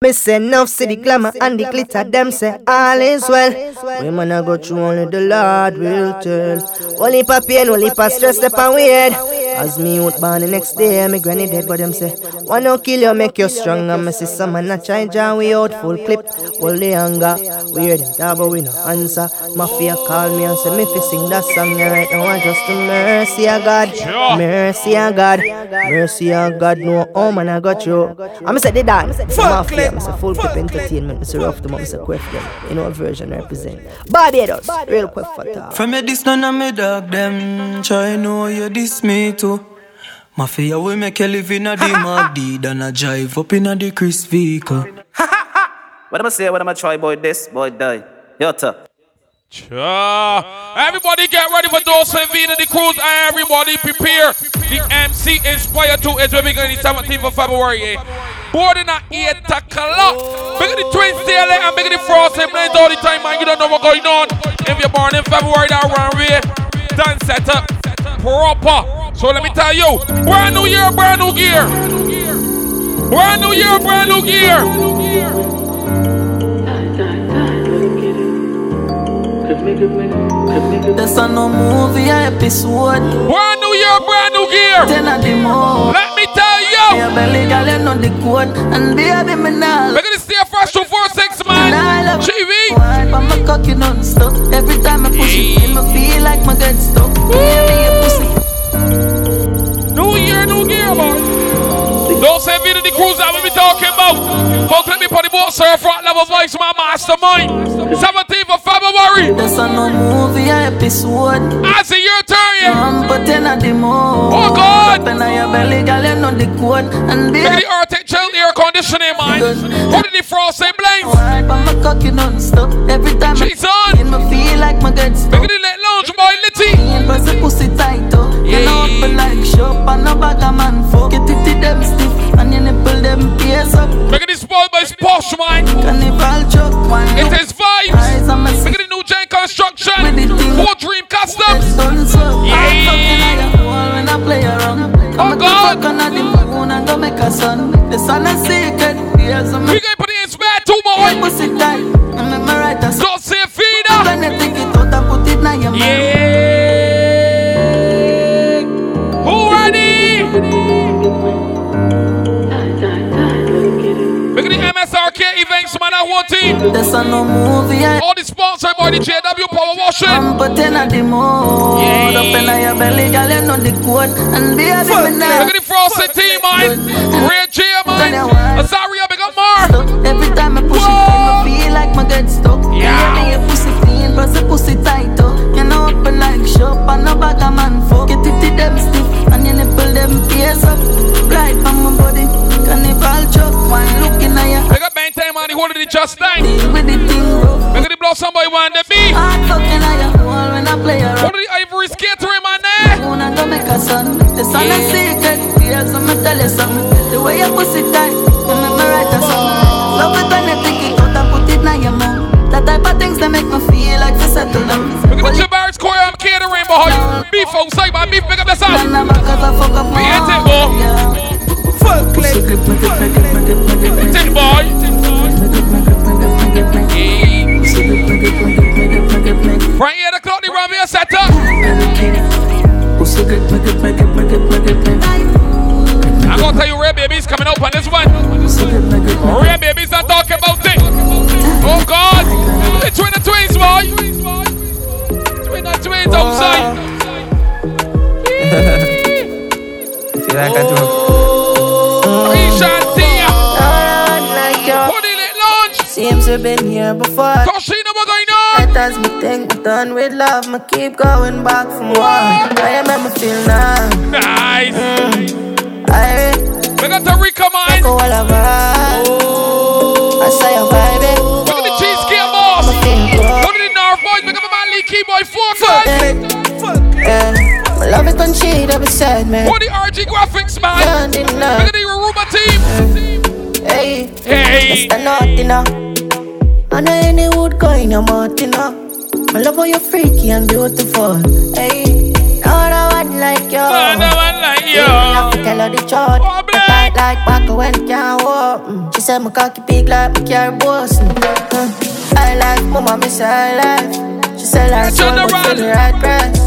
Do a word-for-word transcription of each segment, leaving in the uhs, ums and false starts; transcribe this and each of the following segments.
Me say enough, see the glamour and the glitter, them say all is well. Women a go through, only the Lord will tell. Only pa pain, only pa stress, step and weird. As me youth born the next day, me granny dead, but them say, one no kill you, make you strong. And me see some man a try draw we out full clip, pull the anger. We hear them talk, but we no answer. Mafia call me and say, me fi sing that song. Yeah, right now I just the mercy of God, mercy of God, mercy of God. No, oh man, I got you. I me say they done, Mafia. I'm a Fullklipp Entertainment, it's a rough to mum's a question. You know a version represent Barbados, real quick for talk. For me this none of me dog them try know you diss me too. Mafia we make a living a the Magdi than a drive up in a the Chris vehicle. What am I say, what am I try boy this, boy die. Yota. Cha. Everybody get ready for Dulce Vida the cruise. Everybody prepare. The M C Inspired two is we're going the seventeenth of February. Boarding at eight o'clock. Big the twins stay late and big the frost blades all the time, man. You don't know what's going on. If you're born in February, that runway done set up proper. So let me tell you, brand new year, brand new gear. Brand new year, brand new gear. This a no movie, a episode. Brand new year, brand new gear. Let me tell you. And baby, me now. We're gonna stay fresh to four six, man. T V. But my cocky non-stop. Every time I push it, I feel like my get stuck. New year, new gear, man. Don't send me to the cruise that we be talking about. Folks, let me put the boat surf front level voice, my mastermind. seventeenth of February. That's a no movie, a episode. I see your turn. I'm putting at the mall. Oh God. Open up your belly, girl, you know the code. And the Arctic chill air conditioning, man. Who did the frost say blanks? But my cocky non-stop. Every time she's on, I feel like my good stuff. Look at the little lounge boy, litty. But the pussy tight up. You know open like shop and no bag a man for. Get it to them stiff and you nipple them ears up. Look at this boy, but it's posh, man. Carnival truck, man. It is vibes. Look at the new gen construction. More dream customs. Yeah. Oh God. We can put it in spare too, boy. Don't say a feeder. Yeah. Who ready? Look at the M S R K events, man. I want it. All the sponsored by the J W Power Washing. I'm putting at the mall. Yeah. Open up your belly, girl, you know the code. And be a woman now. Look at the frosted team, man. Real J, man. Azaria, big up Mar. Every time I push it, I feel like my get stuck. Yeah. Pussy clean, but the pussy tight up. You know open like shop, and no bag a man for. Get it to them stiff, and you nipple them ears up. Right from my body, carnival truck. One looking at you. Big up maintain, man. Who did it just time? Look at the blow somebody want to be. What are the ivory skatering, man? The sun is secret. Here's some tell you something. The way you pussy tight, remember right or something. Love it when you take it out and put it in your mouth. That type of things that make me feel like to settle down. Look at the Jabari's core, I'm catering, boy. Beef outside, my beef, pick up the sound. We hit it, boy. Full clip, hit it, boy. Right here, the clock, the Romeo set up. I'm gonna tell you, Red Baby's coming up on this one. Red Baby's not talking about it. Oh God, the twin the twins, boy. Twin the twins outside. See that guy too. Rishantia. Put it in launch. Seems we've been here before. Toshino, what's going on? As me think I'm done with love, me keep going back from war. I am me feel now. Nice. Mm. I we got to recommend. Oh. I say I vibe it. Look at the cheesecake boss. Look at the North boys. Look at the man Leaky boy. Four times. Yeah. Yeah. I love it when she there beside me. What the R G graphics, man? Look at the Yoruba team. Mm. Hey. Hey. Mister Nothing now. I know any wood going, I'm out, you know. My love, you're freaky and beautiful. Hey, no one like you. No one like you. You have to tell her the truth. tight like Paco when I can't walk. Mm. She said my cocky big like my car boss. Mm. Mm. I like my mommy, say I like. She said I sold for the right price.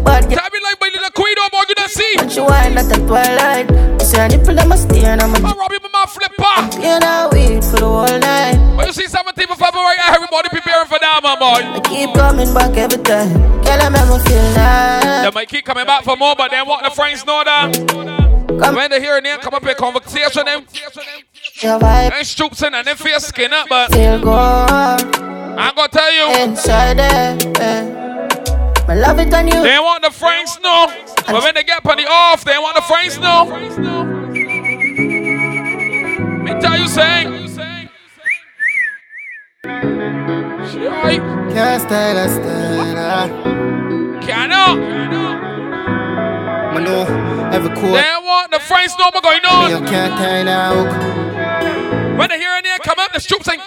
But yeah, like my little queen, I'm not gonna see. But she wine at the twilight. She said I nipple on my stain, I'm a I rob you with my flipper. You know, weed for the whole night. When you see seventeen for February, everybody preparing for that, my boy. I keep coming back every time. Girl, I'm ever feel nice. They might keep coming back for more, but then what the friends know that. Come when they hear a name come up with conversation, them and strokes in and then face skin up, but I'm gonna tell you, inside there, I love it on you. They want the friends, no, but when they get on the off, they want the friends, no. Me tell you, saying, can't stay, let's stay, can't. I know every court. They want the friends know what's going on. You can't kind out. When they hear a name come up, the stroops ain't.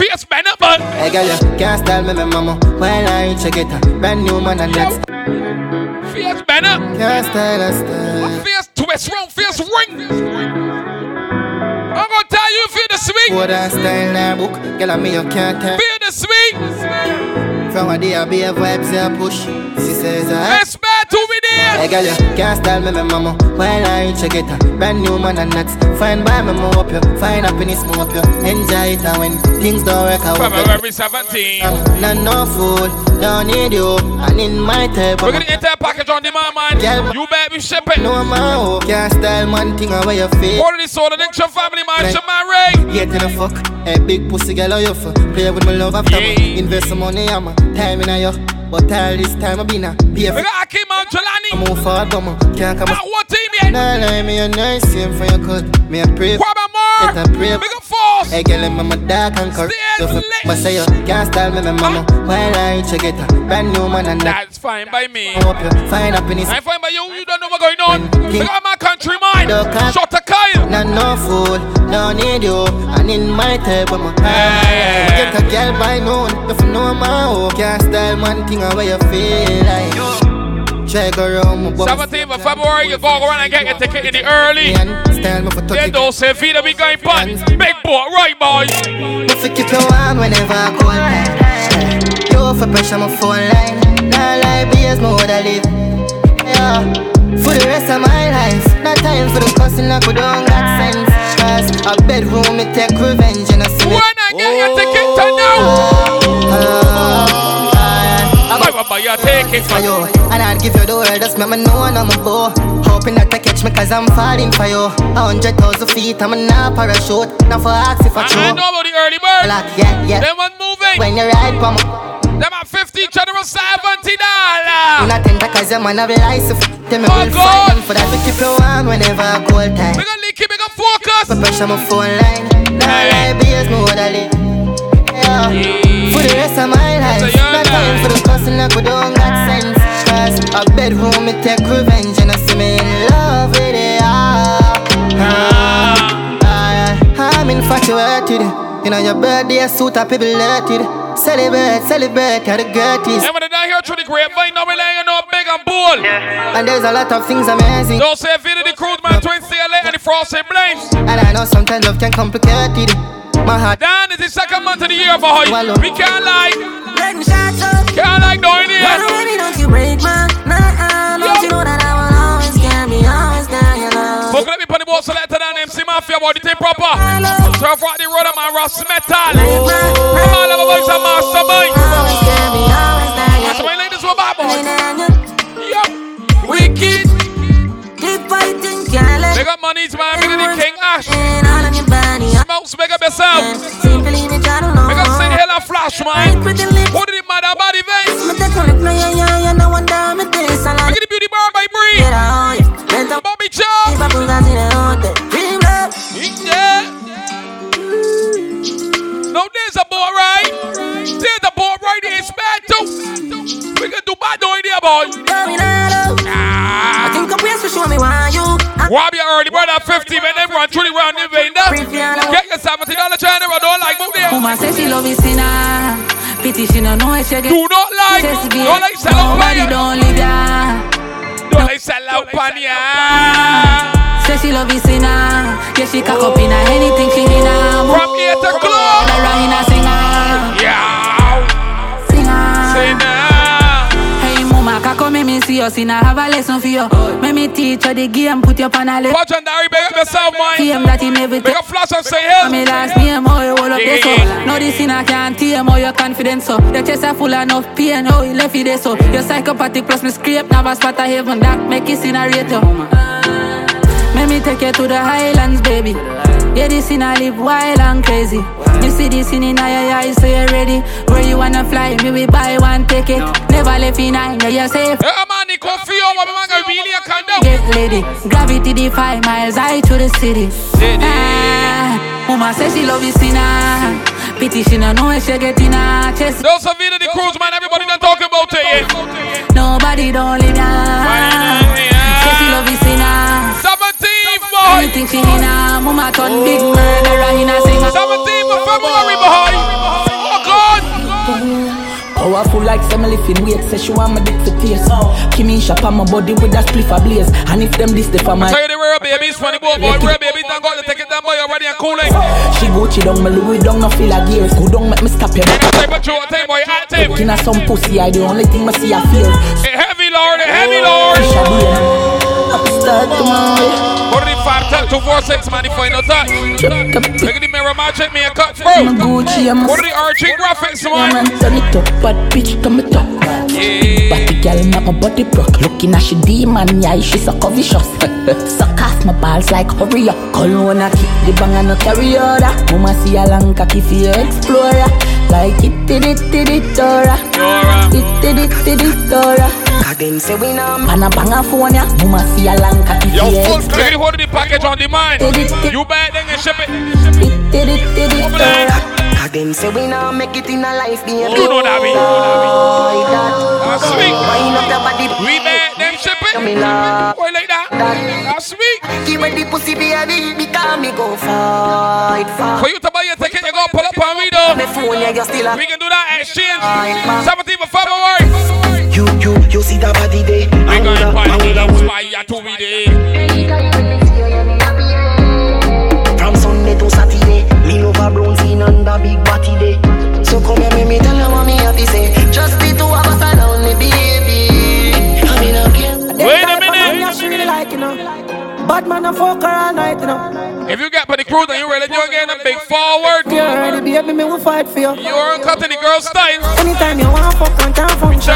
Fierce man up, man. Hey, girl, you can't style me, my mama. When I ain't check it out. Brand new man and next. Fierce man up. Can't style us, style. Fierce twist, wrong, fierce ring. I'm gonna tell you, feel the swing. What I style that book. Girl, I mean, you can't tell. Feel the swing. From a day I be a vibes I push. She says I it's bad to be there. Hey girl, you can't style me, my mama. When I ain't check it out. Brand new man and nuts. Fine by me, more up you. Fine happiness, more up you. Enjoy it and when things don't work out. February seventeenth. I'm not no fool. Don't need you. And in my type. We're gonna get that package on demand, man. Girl, you better be shipping. No, man, oh. Can't style man thing away your face. All of this all the next your family, man. Your married. Get in the fuck. A big pussy girl or you for. Play with my love after yeah. Me. Invest some money, I'm a time in a yo. But all this time I been a B F. We got Akim and Jelani. I'm on forward, but man can't come. Not what team yet. Nah, nah, me a nice team for your cut. Me a pray. What about more? It's a pray. Make a force. Hey girl, I'm a dark and corrupt. But say you can't style me, my mama. While I ain't check it out. Brand new man and that. That's fine by me. Fine happiness. I'm fine by you. You don't know what's going on. We got my country, man. Shut the Kyle. Not no fool. Don't need you, and in my type I'm a high. Get a girl by noon, if you know my hoe. Can't style one thing away you feel like. Check around my boss. seventeenth of February, you go around and get your ticket in the early. They don't say Vida be going back. Big boy, right boy. If you keep your hand whenever I call line. You for pressure my phone line. Now life is more than live. Yeah. For the rest of my life, not time for the cussing like we don't got sense. Cause a bedroom, it take revenge and I see. When I get oh, your ticket to now oh, I buy what buy your ticket for you. And I'd give you the world, just make me know and I'm a bow. Hoping that they catch me cause I'm falling for you. A hundred thousand feet, I'm in a parachute. Now for ask if I true. I know about the early bird like, yeah, yeah. They want moving. When you ride from them at fifty general seventy dollars. Nothing because your man have lies. Tell me we'll fight them for that. We keep you warm whenever I call time. We gon' leak it, we gon' focus. We pressure my phone line. Now I be as more than it. For the rest of my life, not time for the cussing like we don't got sense. Cause a bedroom, it take revenge. And I see me in love with it. Ah, ah, ah. I'm infatuated. You know your birthday suit up, people let it. Celebrate, celebrate, how the girties. And when they're down here through the grapevine, now we're laying up big and bold. Yeah. And there's a lot of things amazing. Don't say Vida the cruise, man, twins say late and the frosty blames. And I know sometimes love can complicate it. My heart. Dan is the second month of the year, boy. We can't like. Let me shut up. Can't like no idea. Why do you don't you break my mind? Don't you know that I will always get me, always down your love. But let me put the ball selector down, M C Mafia, boy, the thing proper. Serve right the road on my Ross Metal. Come on, love a bunch of mastermind. That's why I like this one, bad boy. Yup. Wicked. Keep fighting, can't let. They got money to my ability, King Ash. Smokes, make up yourself. Make up say hell and flash, man. What did it matter about the veins? Look at the beauty bar by Bree. Bobby Joe. Yeah. No, there's a boy, right? There's a boy, right? It's bad, too. We can do bad, no idea, boy. Ah. I think I'm weird, so show me why you. Why be early, brother? fifty, man, everyone, truly round in vain. Get your seventy dollars channel, I don't like, move there. Woman says she love me, sinner. Pity, she don't know if she get. Do not like. Don't like sell out, man. Don't like sell out, man. say she love his sinner. Yeah, she cock up in her anything she in her. From here to club. And her in her singer. Yeah. Singer. Singer. Hey, mama, cock up, make me see you sinner. Have a lesson for you. Make me teach you the game, put you on a list. Watch on the rebound yourself, man. See him that he never take. Make a flash and say hell. Me last name, how you hold up the soul. Now this sinner can't tear him, how your confidence so. The chest are full enough pain, how he left it so. Your psychopathic plus me scrape, never spot a heaven. That make you sinner rater. Let me take you to the highlands, baby. Yeah, this in I live wild and crazy. You see this in in your eyes, so you're ready. Where you wanna fly, me we buy one ticket. Never left in I, now you're safe. Hey, man, you come for you, man, man, you really a kind of get lady, gravity defy miles high to the city. Ah, mama say she love you, sinner. Pity she no know where she get in her chest. Those are video the cruise, man, everybody not talking about it yet. Nobody don't live now. Say she love you, sinner. You think she in a mama turn big murderer in a singer. Seventeen for February behind. Oh God. Powerful like family fin weight. Say she want my dick for taste. Kimmy shop on my body with that spliff a blaze. And if them this they for my. Tell you where a baby's funny boy boy. Where a baby thank God they take it down boy already and cooling. She go she down my Louis down no feel like gears. Go down make me stop your. Type of true type boy hot type. Looking at some pussy I the only thing I see I feel. Hey heavy lord, hey heavy lord. forty-five, ten, two, four, six, man, if I know that. Look at the mirror, man, check me a cut, bro. What are the R G graphics, man? Turn it up, but bitch, come it up. But the girl not my body broke. Looking at she demon, yeah, she's a coffee shop. Suck off my balls like hurry up. Colonna kick the bang and no carry order. Mama see a long cocky for your explorer. Like it did it did it, Dora. It did it did it, Dora. Again, say we know. And a bang a phone, yeah. Mama see a long cat. Yo, full clip. You hold the package on the mind. You buy it, then you ship it. It did it, did it, did it. Again, say we know. Make it in a life, dear. You know that we. That's sweet. We buy it, then ship it. Why like that? That's sweet. Give me the pussy, baby. Because me go fight, fight. For you to buy your ticket, you go pull up on me, though. We can do that exchange. seventeenth of February. You, you, you see that body day. I got a party that was by ya to me day. From Sunday to Saturday, me love a brown scene and a big body day. So come here, me, me tell her what me have to say. Just the two of us are lonely, baby. I mean, okay. Wait a minute. Bad man a fucker all night, you know. If you get for the crew, then you really do again a big forward. You already baby, me will fight for you. You are cutting the girl's style. Anytime you want fuck and can't function.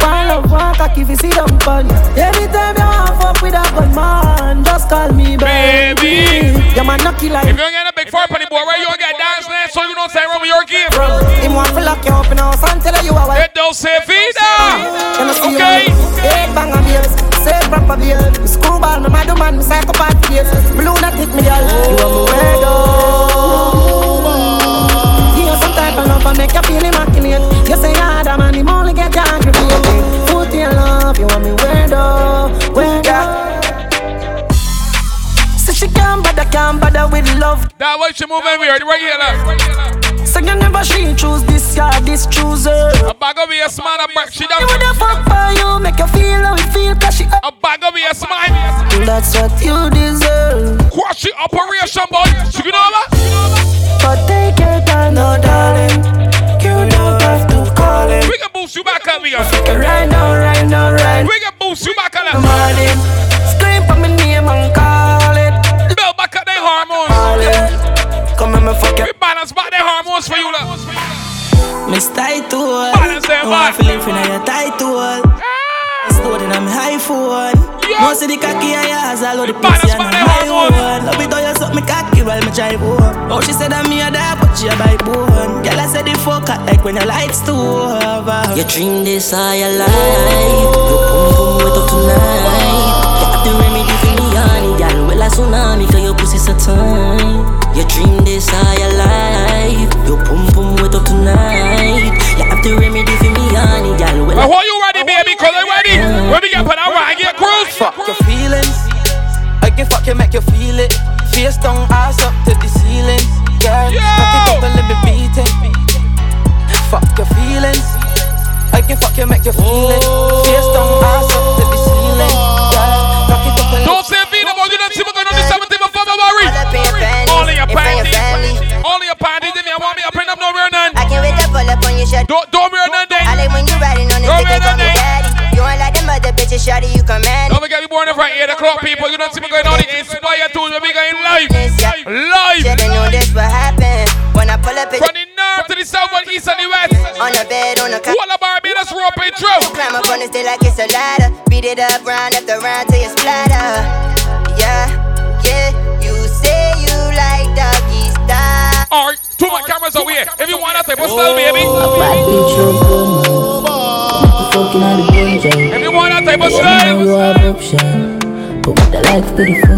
While I walk, I give you see them fun. Anytime you want fuck with a good man, just call me baby. Baby. You're my lucky life. If you get a big forward for the boy, where you get dance less, so you don't say wrong with your game. Him want to lock you up in house and tell you how I. Hey, Dulce Vida. Okay. Hey, bang on yours. Proper deal, screwball, my mad man, my psychopath deal. Blue not hit me, girl. You are my weirdo. You some type of love, I make you feel immaculate. You say hard, I'm an only get you angry. Foot in love, you are my weirdo. Weirdo. Say she can't bother, can't bother with love. That way she moving weird, right here, love. Say you never she choose this guy, this chooser. A bag of yes man, a back she down. You wanna fuck for you, make you feel how you feel, cause she up. A bag of yes man. That's what you deserve. Watch the operation, boy. She get over. But take your time, no darling. You don't have to call it. We can boost you back up, we can. Right now, right now, right. We can boost you back up. Morning. Scream for my name and call it. Build back up their hormones. Come and me fuck you. We balance back the hormones for you, love. Miss tight to all. Balance them back. I'm feeling finna your tight to all. Stolen on me high phone. Most of the cocky I has all of the pussy and the high one. Love it all you suck me cocky while me drive home. Oh, she said that me a die, but she a buy bone. Girl, I said the fuck out like when your life's too over. You dream this all your life. You come home with up tonight. The remedy for me, honey, girl. Well, a tsunami, cause your pussy so tight. You dream this all your life. Your pum pum wet up tonight. You have the remedy for me, honey, girl. Well, are you ready, baby? Cause I'm ready. When we get put out, I get cruise. Fuck your feelings. I can fuck you, make you feel it. Face down, ass up to the ceiling. Girl, fuck it up and let me beat it. Fuck your feelings. I can fuck you, make you feel it. Face down, ass up to the ceiling. Don't say Vida, but you don't see me going on the bitches, shawty. Don't don't be on that day. I like when you riding on the dick and call me daddy. You ain't like them other bitches, shawty, you can manage. Don't forget we born up right here, the clock people. You don't see me going on. It inspire to when we going live. Live. Should've known this would happen when I pull up it. From the north to the south, and east and the west. On the bed, on the couch. Walla Barbados, rope and through. Climb up on this day like it's a ladder. Beat it up, round after round till you splatter. Yeah, yeah. You say you like doggy style. Alright. Two more cameras over here. If you want to type, what's that, baby? If you want to type, what's that? Two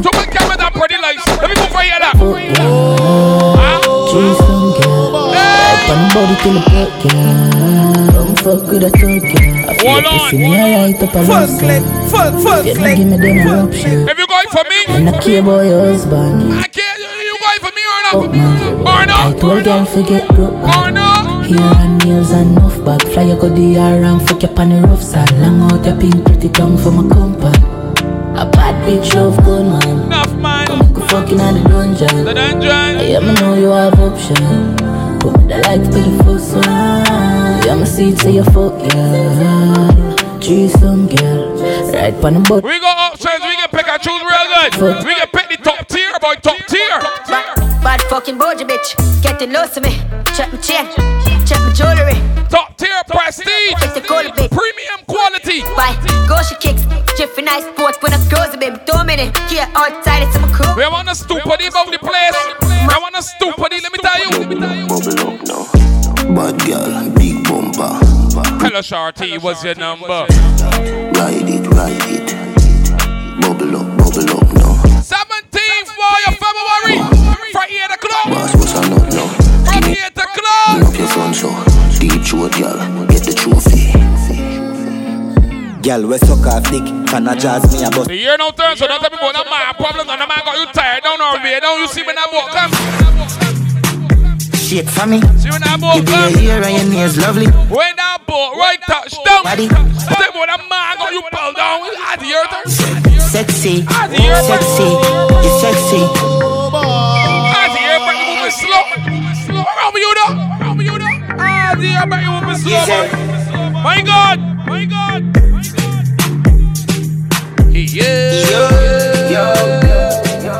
more cameras on pretty lights. Let me go for you, that. If you going for me, I can't. You going for me or not? Or not? I told them forget broke back. Or not? Here and nails and off back. Fly your goody around, fuck your pan the rough side. Long out your pink pretty tongue for my compound. A bad bitch love good man. Enough man. Come go fucking at the dungeon. The dungeon. Yeah, me know you have option. Put the lights to the first one. Yeah, me see it say you fuck yeah. Threesome girl. Right pan the boat. We got options, we can pick and choose real good. Fuck. We can pick the top tier, boy, top tier. Bad fucking bougie bitch, getting lost to me. Check my chain, check my jewelry. Top tier prestige, check the quality, babe. Premium quality. Why? Go she kicks, jiffy nice sports when I girls a baby. Two minutes, here outside it's my crew. We want a stupid about the place. I want a stupid, let me tell you. Bubble up now, bad girl, big bumper. Hello Sharty, what's your number? Ride it, ride it. Bubble up, bubble up now. Seventeenth of February. From here to club. Boss, what's I not now? From here to club. Look your front show. Deep throat, girl. Get the trophy. Girl, we suck off dick. Can I jazz me about? The year no turn, so don't tell me about that man. Problem, and that man got you tired. Don't worry, don't you see me in that boat. Come. Shit for me. See me in that boat. Come. You be here and your knees lovely. When that boat right touch down. Body. Tell me about that man got you pulled down. At the earth. Sexy. At the earth. Sexy. You sexy. Slow, slow, around me, you know, around me, you know. Ah, dear, but you will be slow, my God, my God, my God. Yeah, yeah.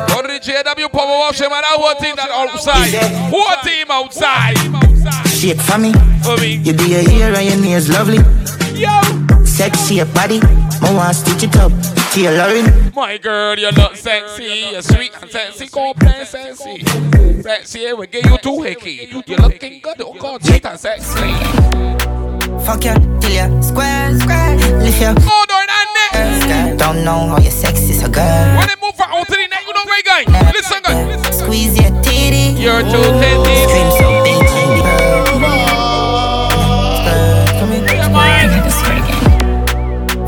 Go to the J W Power Wash, man. I want team that outside. What team outside? Shit for me, for me. You be a hero and your knees lovely. Yo, sexy your body. I want to stitch it up. Tia Lauren. My girl, you look sexy. You're sweet and sexy. Go play sexy. Sexy, we get you too hickey. You're looking good. Oh, God, sweet and sexy. Fuck you till you square, square. Lift your hold on that neck. Don't know how you're sexy, so girl. When they move from out to the neck, you know where you're going. Listen, girl. Squeeze your titty. You're too titty. Scream so big. Come here. Come on.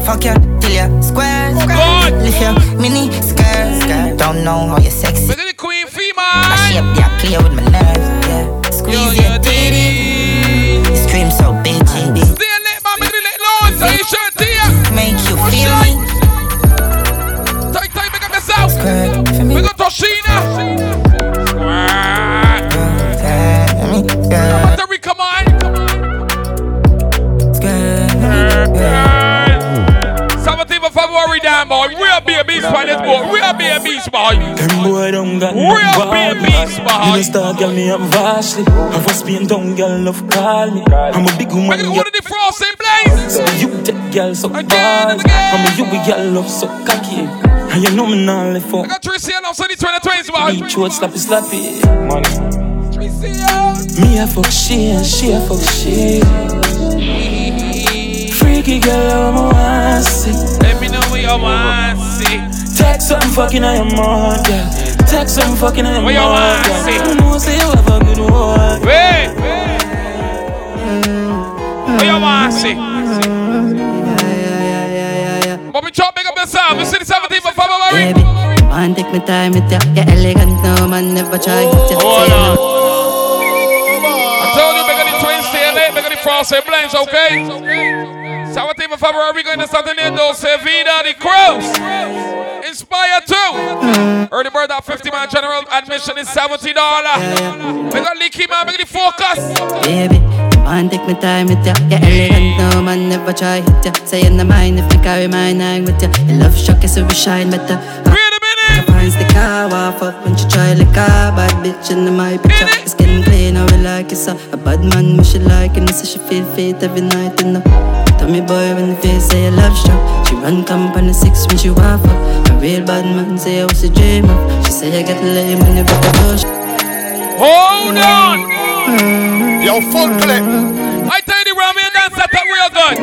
Fuck you till you square, square. God. Lift your mini skirt, skirt. Don't know how you're sexy. Look at the queen female. My shape, yeah, clear with my nerves, yeah. Squeeze yo, your titty. Scream so bitchy. Stay late, mama, get it low. So you sure dear. Make you feel me. Take time, make up yourself. Squirt for me. Make up Toshina. Squirt. Squirt for me, girl. After we come on. Squirt for me. February down, boy. We'll be a beast by this boy. We'll be a beast by you. Boy don't got no we'll be a beast by you. Start girl me up vastly. I've a spin down girl love call me. I'm a big woman. I go to the frost in place. So you take girl so bad. I'm a you be girl love so cocky. And you know me not left for. I got Tracy and I'm sunny twenty twenties, boy. Me chewed slappy slappy. Money. Tracy, me a fuck she and she a fuck she. Girl, I wanna see. Let me know what you wanna see. Take some fucking on your mind, girl. Take some fucking on your what mind, girl. See? I know say you have a good one. Wait, wait. What you wanna see? But we try to make up yourself. We see the seventeenth of February. Baby, man, take my time with you. You're elegant, no man, never try to tell you. I told you, make it the twins, stay late, make it the frost, and blames, okay? It's okay. seventeenth of February, we're going to start the Dulce Vida, the crows. Inspire too. Early bird at fifty man general admission is seventy dollars. We got leaky man, make it focus. Baby. Man, take my time with ya. You're elegant, no man never try hit ya. Say in the mind if me carry my nine with ya. Your love shock is so we shine better. Wait a minute! Finds the car, waff up when she try the car. Bad bitch in my picture. Your skin clean, how we like it so. A bad man, me she like it, so she feel fit every night in the. Tell me boy when the face say your love shock. She run company six when she waff up. A real bad man say what's a dream of. She say I get lame when you got the bush. Hold on! Yo, Fullklipp. I tell you, Rami and dance that real good.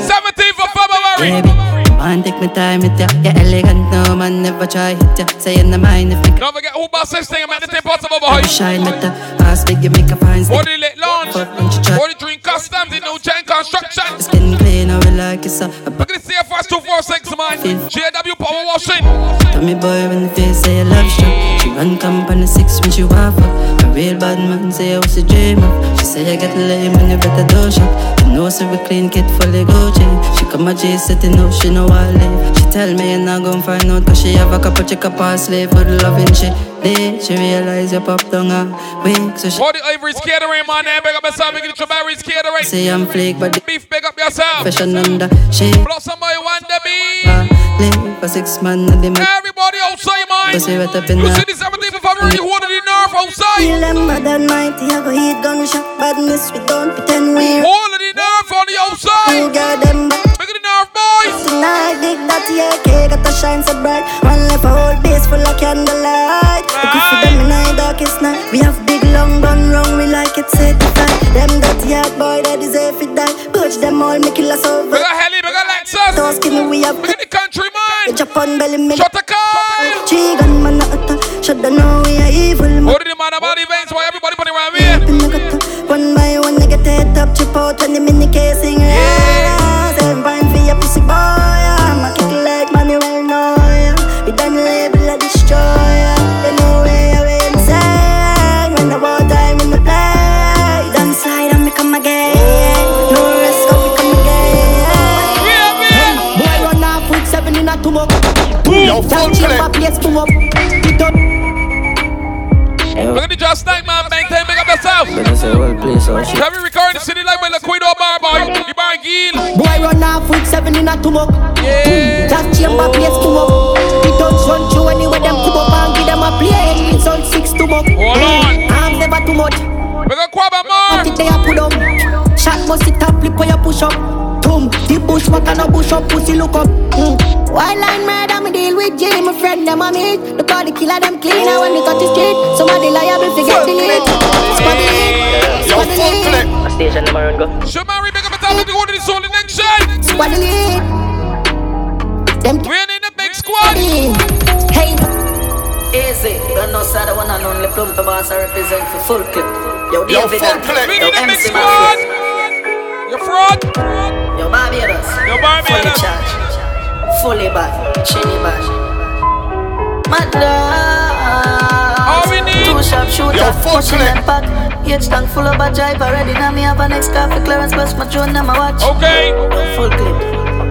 seventeenth of February. Baby, man, take my time with ya. You're elegant, no man never try hit ya. Say in the mind if you. Don't forget who boss this thing, I'm at the thing possible, boy. Shine at the ass, big, you make a fine. Body lit launch. Body drink customs in new chain construction. Skin clean, I will like it so. Look at this C F S two forty-six, man. J W power washing. Tell me, boy, when the face say you love shot. She run company six when she waff up. Real bad man say what's a dream of. She say I get lame and you better do shop. You know so we clean kit for the Gucci. She come a G sitting up, she know I live. She tell me and I gon' find out. Cause she have a couple chick up her sleeve for the loving shit. Did she realize you pop down her wig? So she all the ivory's catering, my name. Big up yourself, big up your berries catering. Say I'm flake but the beef, big up yourself. Fashion under shit. Plus somebody want the beef. For six man the everybody outside, man. You see this everything before we really wanted the nerve outside. Feel them bad and mighty, I go hit gunshot badness. We don't pretend we're all of the nerve on the outside. You got them back. Make it the nerve, boys. Tonight, dig that A K got the shine so bright. One left a whole base full of candlelight. You can see them in the darkest night. We have big long gun wrong, we like it certified. Them that yak boy, that deserve it die. Purge them all, make it last over. We got Helly, we got Lexus. Those skinny, we have we the country. Japan belly milk. Shut the car. She gun man atta. Shut the know we are evil. What did the man about events? Why everybody put it around here? One by one they get head up. Chip out twenty minute casing. Yeah. Seven point for your pussy boy. I'ma kick like money well know ya. We done label a destroyer. They know where I will say. When the war time when we play. Don't slide and become a gay. No rest go become a gay. Yeah man. Boy run off with seven in a tomorrow. Yo, full clip. Look at the just like man, maintain, make up yourself. Every recording the city like when the Queen or Barboy, the Bargil. Boy, run off with seven in a tumok. Yeah. Just chamber place tumok. We don't run through anywhere, them tumok and give them a play. It's all six tumok. Hold on. Arms never too much. We got Quabba Mar. What did they pull up? Shot must sit up, flip for your push up. The bush what can a bush up, pussy look up. mm. White line murder, me deal with Jay. My friend, them a meet. The body killer, them clean. And when they cut the street, somebody liable to get the lead. Spotty lead, spotty lead. A station number one go. Should Mary make up a top of the order this whole election. Spotty lead. We're in the big squad. Hey. Easy, don't know sad, I wanna only plump the boss I represent for full clip. Yo, yo, full clip. We're in the big squad. You fraud. Yo Barbados, yo Barbados, fully charged, fully bad, chilly bad. Madras, all we need, two sharp shooters, pushing them back. H tank full of bad drive already. Now me have an extra for clearance, plus my drone and my watch. Okay. Full clip,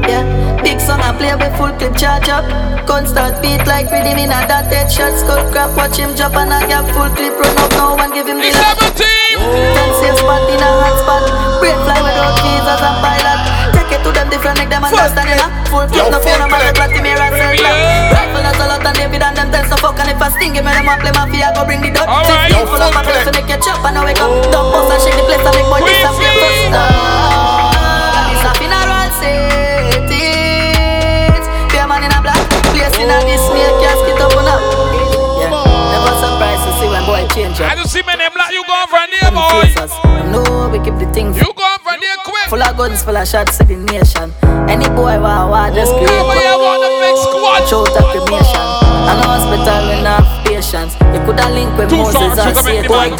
yeah. Big song I play with full clip, charge up. Constant beat like rhythm in a that head shot. Skull crap, watch him drop and I get full clip. Run up now and give him the lap. Ten safe spot in a hot spot. Break fly without keys as a pilot. To them different, make them understand it. Full clip, no phone, no man, no me right circle. Rifle has a lot and David and them tends to fuck. And if I sting, give me them a play mafia, go bring the dirt. Just full of my place to make you chop and I wake up. Don't bust and shake the place and make boy disappear. It's a funeral settings. Be a man in a black place in a Disney casket open up. Yeah, never surprised to see when boy change. I just see men in black, you go from there, boy. No, we keep the things. You go from there quick. Full of guns, full of shots to the nation. Any boy wow wow just create. Oh, yeah, want the big squad. Shout out cremation. An hospital with no patience. You coulda linked with Moses and Satan.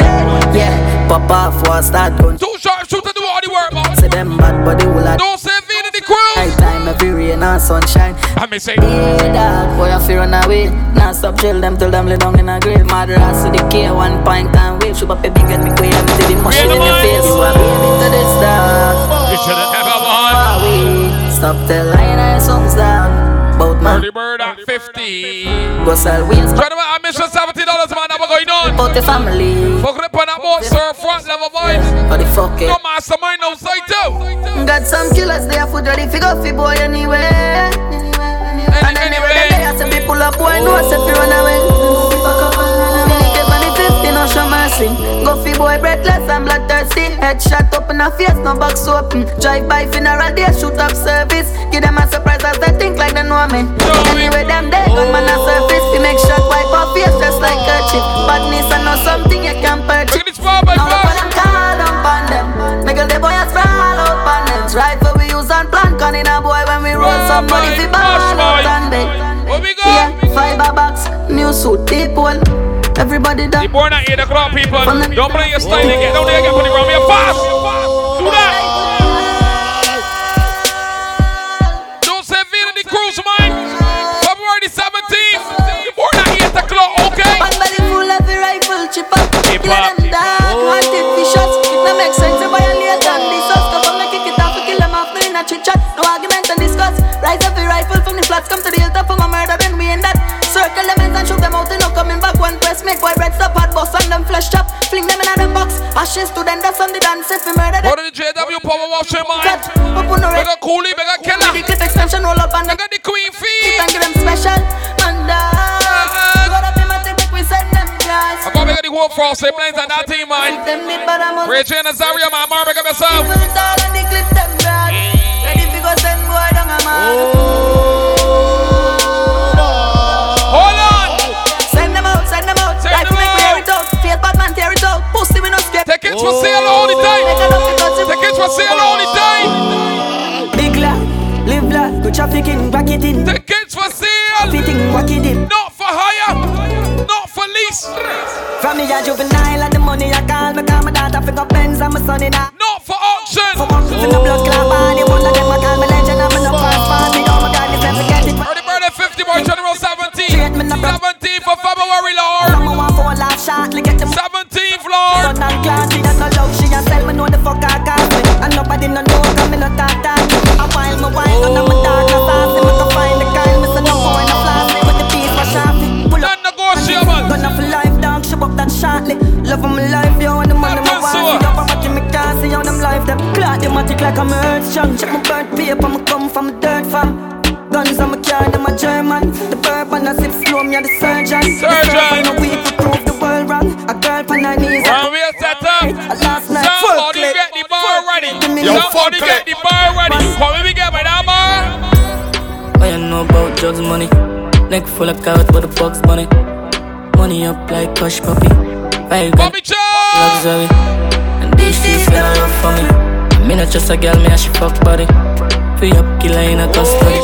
Yeah, pop off for start gun. Two sharp shooter do all the work, man. Say them bad body will a. Don't say Vida the crew. High time every rain and sunshine. I may say. Hey dog, boy I fear run away. Now stop drill them till them lay down in a grave. Mad ass to the K one pint and wave. Shoot up a big and me quay them till the mush in the face. You a baby to this dog. You shouldn't have a one. Stop the line and songs down. Both man. Early bird at fifty. I miss seventy dollars, man. That was going on. Fuck the family. Fuck the pan up more, sir. Front level vibes. But the fuck it. No mastermind outside too. Got some killers there for the figure for boy anyway. And anyway, they have some people up boy no set to run away. Go fi boy breathless and bloodthirsty. Head shot up in a face, no box open. Drive by funeral day, shoot up service. Give them a surprise as they think like they know me. Anyway, them dead, gun man a surface. He make shot wipe off face just like a chip. Badness and know something you can't purchase. Now look for them call up on them. Make all the boys fall out on them. Right for we use and plan, con in a boy when we roll somebody fi ball out on them. Yeah, fiber box, new suit, deep hole. Everybody done. You're born at eight o'clock, people. Don't play your style again. Don't get put it around me. You're fast. Do that. Don't say feel in the cruise, man. February seventeenth. You're born at eight o'clock, okay? One body full of the rifle, chip up. Hip hop. Kill them dark, wanted fish shots. It no make sense if I lay down this house. Cause I'm gonna kick it off and kill them after in a chit chat. No argument and discuss. Rise up the rifle from the flats. Come to the hilltop for my murder and we end that. Circle them ends and shoot them out in no coming back. One press make boy bread stop hot boss on them flesh chop. Fling them in another box. Ashes to them that's on the dance if we murder them. What are the J W power wash your mind? Bigger coolie, bigger killer. Bigger extension roll up and the got the queen feet. And give them special. And uh, got up in my thing that we send them guys. I got bigger the whole frost, same lines and that team, man. Reggie and Azaria, man. Mark, make up yourself. People tall and they clip them guys. Ready for send boy down a man. Take it for sale all the time. Take it for sale all the time. Big life, live life, go trafficking, back it in. Take it for sale. Not for hire, not for lease. Family a juvenile and the money I call me, call my daughter, pick up pens and my son in a. Not for auction. For auction, for the blood clot body, one of them I call me legend, I'm in the first party. Oh my God, this never get it. Early birthday fifty by General seventeen. seventeenth of February, Lord. seventeenth, Lord. And nobody no know come in a tata. A while my wife and I'm a dark class. I'm gonna find the guy, Mister No Boy, no flash. With the piece for sharply. Pull up, non-negotiable. Gonna for life, dog, show up that shortly. Love of my life, yo, and the money my wife. Love of my Jimmy Cassie, on them life. Them clock, them magic like I'm earth strong. Check my birth paper, I'm come from a dirt farm. Guns on my car, them a German. The bourbon, I sip slow, me and the surgeon. Surgeon! The week to prove the world wrong. A girl on her knees. When we are set up, somebody get the bar ready. Somebody get the bar ready. When we get by that bar. What you know about drugs, money? Neck full of carrots, but the box money. Money up like Kush Puppy. Bobby Charles! Luxury. And these things gonna love for me. Me not just a girl, me and she fuck body. Free up, killer in a custody.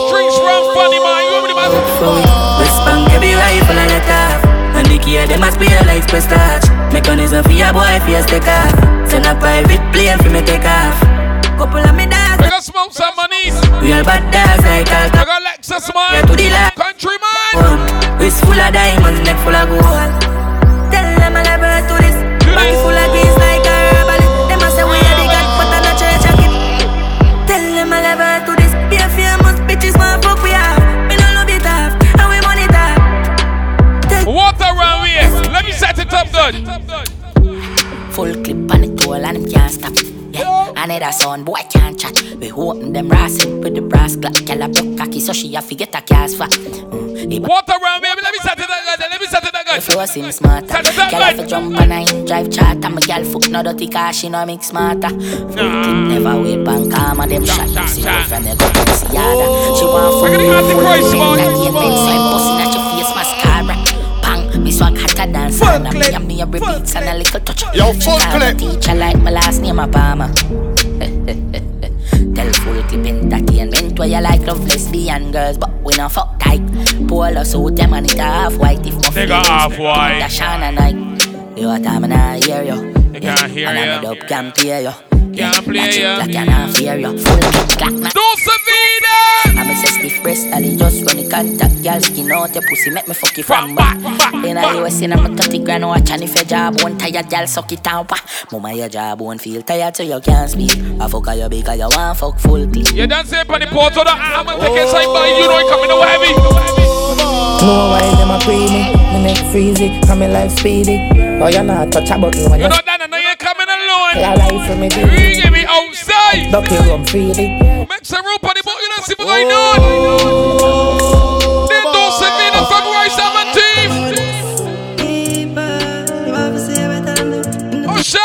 Westbound, every rifle and attack. And the key, they must be a light press touch. Mechanism for your boy, for your stick off. Send a private plane for me take off. Couple of me dogs. We gon' smoke some money. We all bad dogs like all dogs. We gon' Lexus man. To the left. Country man. Wrist full of diamonds, neck full of gold. Tell them I love her to this. Body full of beans like a herbalist. They must say we are the god, but I'm not your jacket. Tell them I love her to this. Be a few months, bitches wanna fuck we have. Water round here. Let me set it up good. Full clip on the goal and him can't stop. Yeah, and it a sound boy can't chat. We holding them rasses with the brass clock. Girl a broke cocky so she a forget her cast fat. Mm. Water round here. Let me set it up good. Let me set it up good. The flow seems smarter. Set it up girl good. Girl a jump on a him drive chart. And my girl foot no dirty car she no make smarter. Full nah. clip never wait bank calm and them shot. See girl from the gutter to see harder. She want full full full full like he a bed slime busting at your face mascara. Me swag hotter than sauna. Me and me a repeats and a little touch. Yo, Fullklipp. Teacher like my last name Obama. Tell Fullklipp Entertainment where you like love lesbian girls, but we no fuck tight. Pull us out them and it half white. If my they got half white. Dash on a night. You a time and I hear you. They can't hear you. And I made up can't hear you. can't play ya. I can't fear ya. Full clap. Dulce Vida. I'm a stiff breast, I just when it contact y'all skin out your pussy, make me fuck you from back. Then I was in a thirty grand watch and if your job won't tired, y'all suck it out. Mama, your job won't feel tired, so you can't speak. I fuck your big, you want fuck full clip. You don't say pon the portal, I'm gonna take inside by you, know it coming over heavy. No why them a pretty, my neck freezy, and my life speedy. Oh, you're not touch a button when you know that, I know you're coming alone. Your life for me, you give me outside. Duck your room freely. Make some room on the boat, you don't see what I know. They don't see me, the fuck rice on my teeth. Oh, shy.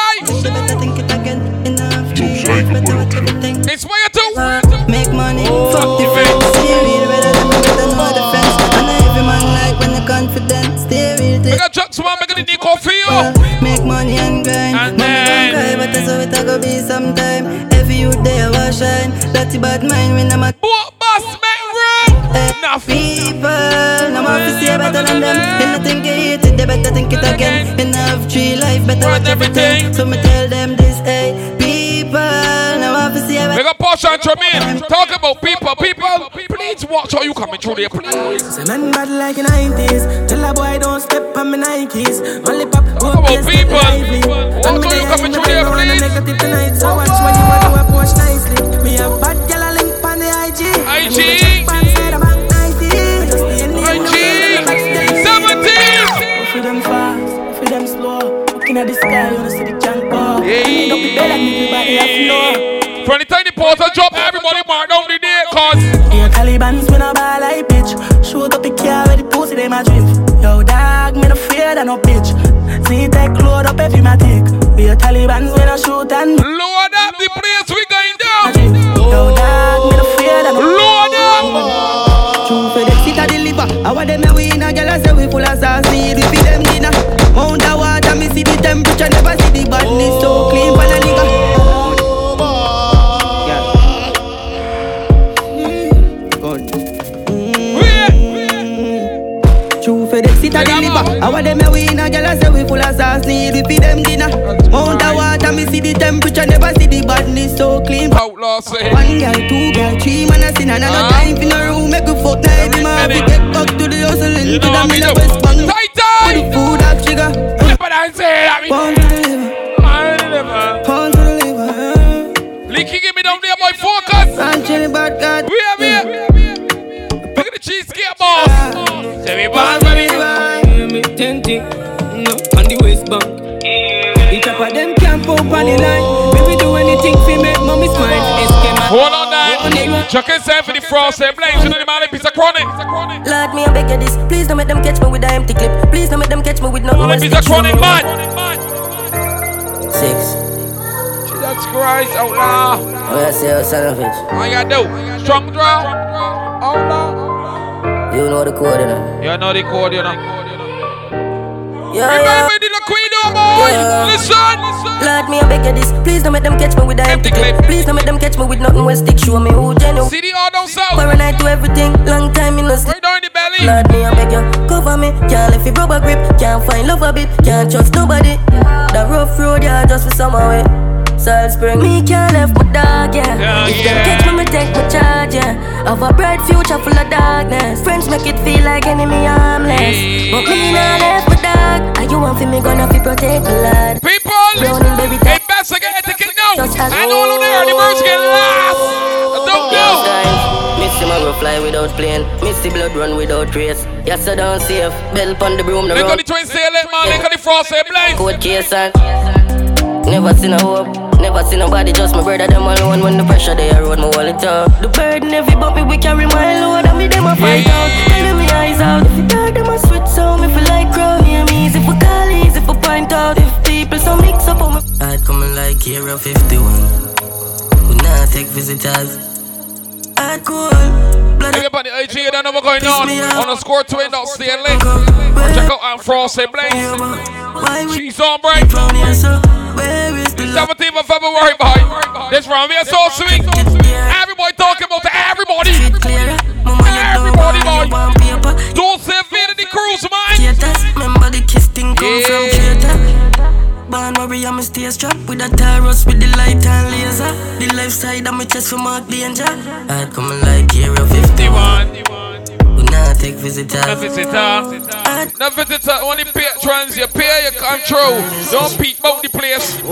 It's why you do. Make money, fuck the fence. Make money and grind, and money then cry, but that's how it go be sometime. Every youth day I will shine. That's bad mind when I'm a what boss make room. Eh, people, no more to say better than them. Then I think you hate it, they better think it again. And I have three life, better watch everything. So me tell them this, hey, people, no more to say better. Make a portion to me. Talk about people, people. Please watch how you coming through there, please. Some man bad like in nineties. Tell a boy don't step on my Nikes. Only pop go past the lively. Watch how you coming through there, please. So watch when you want to approach nicely. Me a bad girl a link on the I G. I G. I G. seventeen. Feel them fast, feel them slow. Looking at the sky, you wanna see the jump ball. Don't be better than everybody else, no. From the time the portal drop, everybody mark down the date, cause Taliban's when I buy like bitch. Shoot up the car with the pussy, they my drip. Yo, dog, me no fear that no bitch. See tech load up every my dick. We a Taliban's when I shoot and load up the place, we going down. Yo, dog, me no fear that no load up. True for the seat I deliver. I want them to win a girl, I say we full of sauce. Need it for them dinner. Mount the water, me see the temperature. Never see the badness so clean for the nigga. I want them to win a girl and say we full of sauce. Need we feed them dinner. Mount the water, me see the temperature. Never see the badness so clean. Outlaw say one girl, two girl, three man a sin. And I no time in a room, make a fuck night. You ma have to get back to the hustle. And to the middle west bang. Tight time. Put the food up, sugar. Flip it and say that me. Pound to the liver. Pound to the liver. Pound to the liver. Licky give me down there, boy, focus. I'm chilling about God. We have here. Look at the cheesecake, boss. Say we boss, baby. Tenting, no, on the waistband. Each of them can't pop on the line. Baby do anything for me, mommy smile. Hold on that. Chuck yourself for the frost and blame. You know the man, it's a chronic. Lord, me, I beg you this. Please don't make them catch me with a empty clip. Please don't make them catch me with no one. It's a chronic man. Six. Jesus Christ, outlaw. Oh, I say, oh, son of a bitch. All you gotta do, strong draw, outlaw. You know the code, you know. You know the code, you know. Yeah, remember yeah. The queen of boy. Yeah. Listen, Lord, me I beg you this. Please don't make them catch me with a empty clip. Please don't make them catch me with nothing with stick. Show me who genuine. See the all down south. Paranoid to everything. Long time in the sleep. Right down in the belly. Lord, me I beg you. Cover me. Can't lift it rubber grip. Can't find love a bit. Can't trust nobody. Yeah. The rough road, yeah, just for some way. Salt spring. Me can't left my dog, yeah. yeah if yeah. Them catch me, me take my charge, yeah. Of a bright future full of darkness. Friends make it feel like enemy harmless. Yeah. But me not left my dog. Are you want for me gonna be protect the lad? People, investigate etiquette now. I know all of the early birds get lost. I don't know. Missy Mago fly without plane. Missy blood run without trace. Yes, I don't safe. Bell pon the broom. Look on the twins say let man. Look on the frost say blind. Court case and never seen a hope. Never see nobody, just my brother, them alone. When the pressure they are on my wallet out. The burden every bumpy we carry my load. And me them a fight out, and me eyes out. If you dark, them a switch sound. If you like crowd, hear me easy for call, easy for point out. If people so mix up on me I'd come in like Area fifty-one. Would not take visitors. I'd call blood up on the I G, you don't know what's going on. On the score to end up, stay late. Check out I'm Frosty Blaze. She's on break. seventeenth of February, boy. This round we are so sweet. Everybody talking about the everybody. Everybody, boy. Don't save me to the cruise, man. Yeah. story and my stage trap with a Taurus with the light and laser. The life side of my chest for mark danger. I'd come like Hero fifty-one. We not take visitor. No visitor. No visitor. Only patrons. You pay your control. Don't peep out the place. Oh.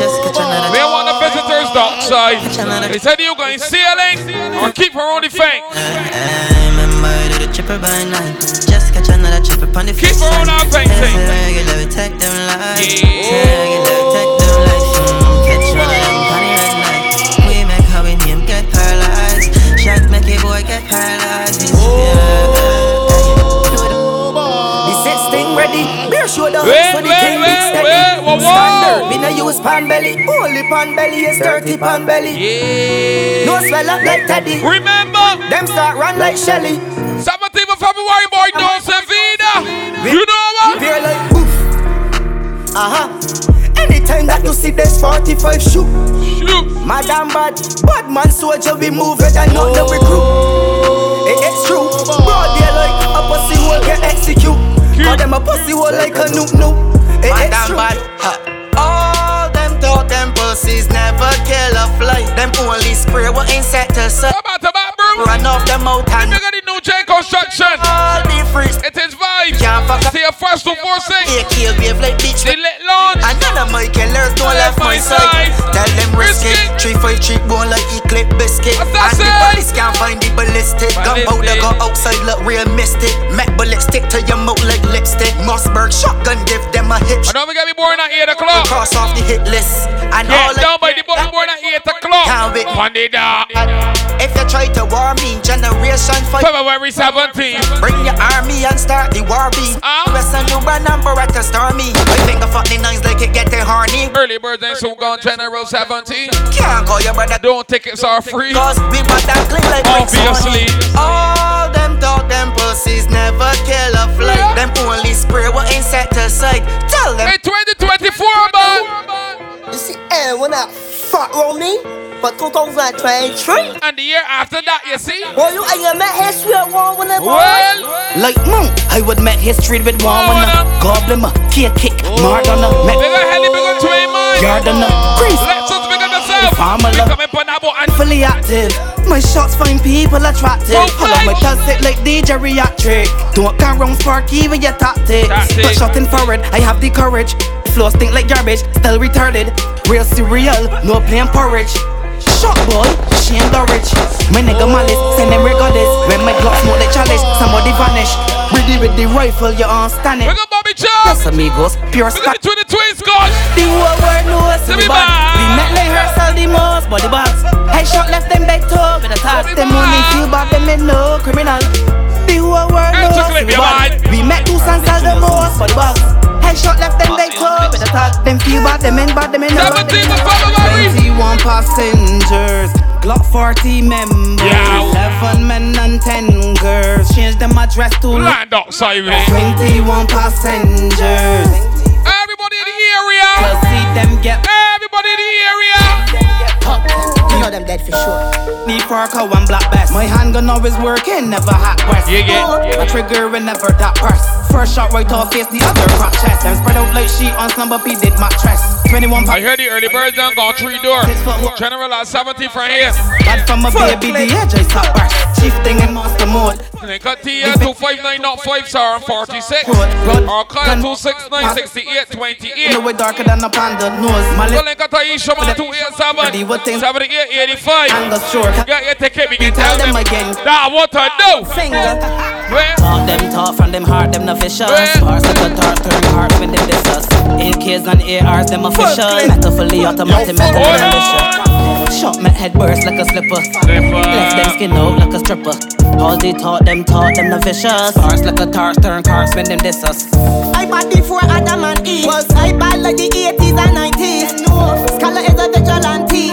Just catch another. We want the visitors dark side. They said you going sailing or keep her on the fang. Chipper by night, just catch another chipper on the face. Keep on our face. Regular attack them lights. Regular attack them lights. Catch one of them funny at night. We make how we name get paralyzed. Shot make a boy get paralyzed. The set sting ready. Beer show the hook so the thing big steady. Standard, me no use pan belly. Only pan belly is dirty pan belly. No swell up like Teddy. Remember, them start run like Shelly. Sabatino February boy, Dulce Vida. You know what? They're like oof. Aha. Uh-huh. Anytime that you see this forty-five shoot. Shoot. Madam bad, bad man soldier, we move it and not the recruit. It, it's true. Bro, they're like a pussy hole can execute. Call them a pussy hole like a noop noop. It, it's true. Bad. All them thought them pussies never kill a fly. Them only spray what insect us. Run off them out and look at the new chain construction. All the freaks. It is vibes. Can't fuck up. See a first to four six. A K wave like bitch. They let launch. And none of my killers don't left my side. Tell them risk it. Three five three one like Eclipse biscuit. And the police can't find the ballistic. Gunpowder go outside look real mystic. Mac bullet stick to your mouth like lipstick. Mossberg shotgun give them a hit. I know we gotta be born at eight o'clock. Cross off the hit list. And all down by the born at eight o'clock. If you try to walk. Mean generation fight. February seventeenth. Bring your army and start the war beat. Uh? Press a new brand number at the stormy. My finger fuck the nines like it getting horny. Early birds ain't so gone, General seventeen. Can't call your brother. Don't tickets are free. Cause we bought that click like obviously. All them dog, them pussies never kill a flight. Yeah. Them only spray what insecticide. Tell them. Hey, twenty twenty-four, man. You see, anyone that fuck on me? But two thousand twenty-three. And the year after that, you see? Well, you and you met history at one when I born. Well, like monk, I would met history with one oh, when I goblin, a tear kick, oh. Mardana, met bigger Helly, bigger Twain, man. Gardana, Chris. Let's just bigger themselves. Pamela, and fully active. My shots find people attractive. Hold on, my does it like D J Reactric. Don't come round sparky with your tactics. But shotting forward, I have the courage. Flows stink like garbage, still retarded. Real cereal, no plain porridge. Shot boy, she ain't the rich. My nigga malice, send them regardless. When my glock smoke the chalice, somebody vanish. Ready with the rifle, you aren't standing. Look at Bobby Charles. That's amigos, pure scat. Look at the twins, God. The whole world knows to be bad. We met like her sell the most body bags. Headshot left them back toe with a task. Them only feel bad, them ain't no criminal. The whole world knows to be bad. We met two sons sell the most body bags. Headshot left them back toe with a task. Them feel bad, them ain't bad, them ain't no twenty-one passengers, Glock forty members, yeah. eleven men and ten girls. Change them address to land up, Simon. twenty-one passengers. Everybody in the area. We'll see them get. Everybody in the area. You know them dead for sure. Need Parker one black best. My handgun always working, never hot west. Yeah, yeah, yeah. My trigger and never that press. First shot right off face, the other crack chest. Them spread out like sheet on slumber P did mattress. twenty-one I hear the early birds down gone three door. General at seventy from here. Bad from a baby, the edge I stop back. Chief thing in master mode. They cut the year two five nine, not five star and forty-six. Or cut two six nine, sixty-eight, twenty-eight. No way darker than a panda nose. So they cut a issue on two eight seven, seventy-eight, eighty-five. Get your ticket, we can tell them again. That what I do. Talk them, talk from them heart, them official. Sparse at the torturing heart when they diss us. A Ks and A Rs, them official. Metaphorically automatic, metal delicious. Shot my head burst like a slipper. Left them skin out like a stripper. All they taught them, taught them official. Sparse like a torturing heart when they diss us. I bought before Adam and Eve. Was I bad like the eighties and nineties? Scholar is a vigilante.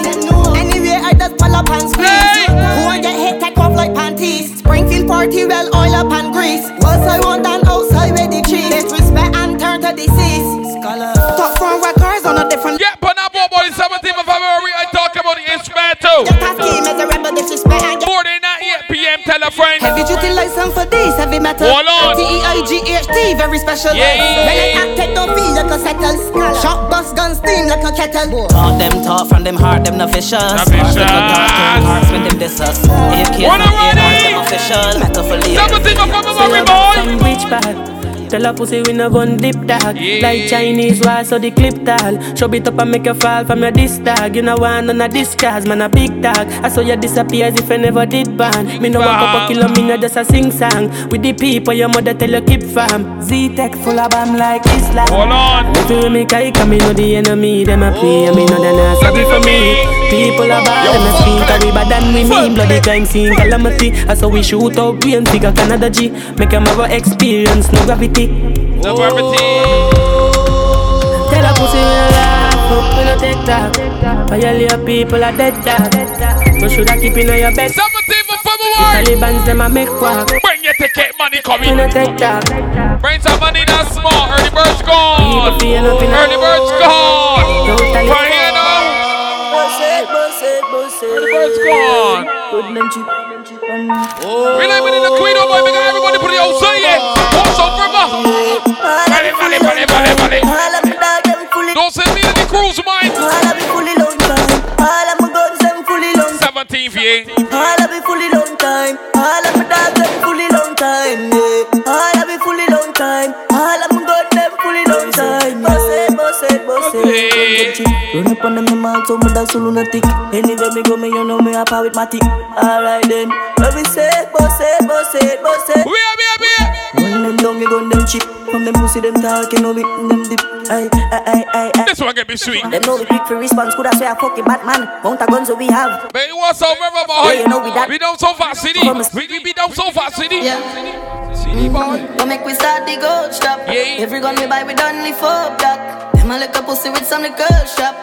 Anyway, I just pull up and squeeze. Who want get hit, take off like panties. Springfield party, well, oil up and grease. Was I want that? Disrespect and turn to disease. Scholar. Talk from records on a different. Yeah, but now, boy, boy, seventeenth of February, I talk about the instrumental. Your past team is a rebel disrespect. More than not eight p m, tell a friend. Heavy duty lights long for this, heavy metal. T E I G H T, very special. Yeah. When I act, take no feel like a settle. Shot bust guns, steam like a kettle. Talk them talk from them heart, them no vicious. Hearts them no dark, hearts with them dissers. If kids not in hearts, them official. Metal for leaders. Never think of coming from me, boy. Reach back. Tell a pussy we no gon' dip tag, yeah. Like Chinese wise, so the clip tag. Show it up and make you fall from your diss tag. You know want none of this cause, man a big tag. I saw you disappear as if I never did ban. Me no walk up a kilo, me no just a sing song. With the people your mother tell you keep fam. Z-Tech full of bam like Islam. Hold on. If you make I come, me know the enemy. Them a play, I me know they not sorry for me. People are bad, them a speak a river than we mean. Bloody crime scene calamity. I saw we shoot out brain figure Canada G. Make them have a experience, no gravity. No gravity. Tell a pussy in a laugh, hope you no take that. For your little people are dead that. No shoulda keep in your bed. Something for fun war. The Taliban's them a make quack. Bring your ticket money coming. You no take that. Bring some money that's small. Early bird's gone. Early bird's gone. From here now. Early bird's gone. We like winning the queen, oh boy. Make everybody put it outside yet. Vale, vale, vale, vale, vale. Don't send me to the cruise, mine. seventeen V A. All I be fully long time. All of my dogs them fully long time. All I be fully long time. All of my God them fully long time. Run up on them in my mouth, so my dog's a lunatic. Anywhere me go, me you know me up with my tick. Alright then, let me say, boss it, boss it, boss it. We are, we are, we are. Them long, you gun them cheap. From them pussy, them talking, no big, them deep. Aye, aye, aye, aye. This one get me sweet. Them know we quick for response. Could I swear I fuck you, Batman? Mount a guns that we have. But it was so memorable. Yeah, you know we that. We down so far, city. We, we be down so far, city. Yeah. City boy. Don't make we start the gold shop. Yeah. Every gun we buy, we done live for black. Them a lick a pussy with some liquor shop.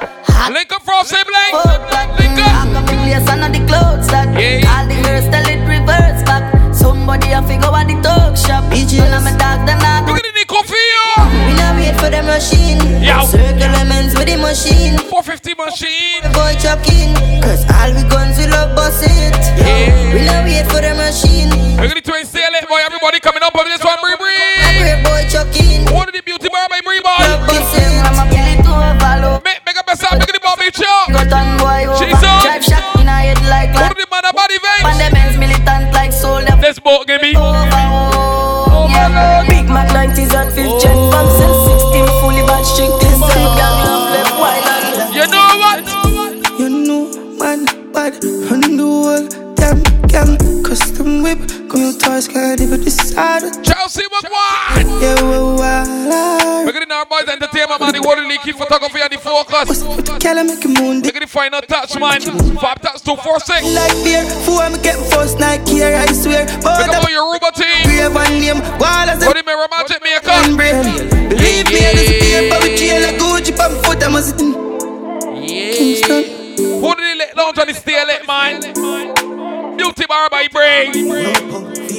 Lick up from sibling. Lick up. I come in place and on the clothes that. Yeah. All the girls tell it reverse back. Somebody have to go at the talk shop. Bitches and my dog, them not. Look at the coffee, yo. We not wait for them rushing. Yo. Circle elements with the machine. four fifty machine. Boy chopping. Cause all we guns we love boss it. Yeah. We not wait for them machine. Look at the twins say it, boy. Everybody coming up on this one, Bree Bree. Boy chopping. What are the beauty bar by Bree Boy? Love boss it. I'm a billy to a follow. Make a best up. Look at the barbie chop. Got on boy. Jesus. Drive shot in a head like that. What are the man about the veins? Pandemans militant like soul. This boat give me over, oh, yeah, man. Big Mac nineties and fifth gen from cell sixteen fully bad streak. This time gang love left white and you know what? You know man bad on the wall. Damn gang custom whip. Come your toys can't even decide. Chelsea McGuire. Yeah we're wild. We're getting our boys entertainment man. The world leaky photography and the focus. With the color make a moon. We're getting final touch man. Five touch two four six. Like beer four I'm getting first night here I swear. But I'm your Ruba team. We have one name. Wall as a mirror magic maker. Believe me I just stay up with jail like Gucci pop foot. I must sit in Kingston. Who did he let launch on the steel it man? Beauty bar by Bray.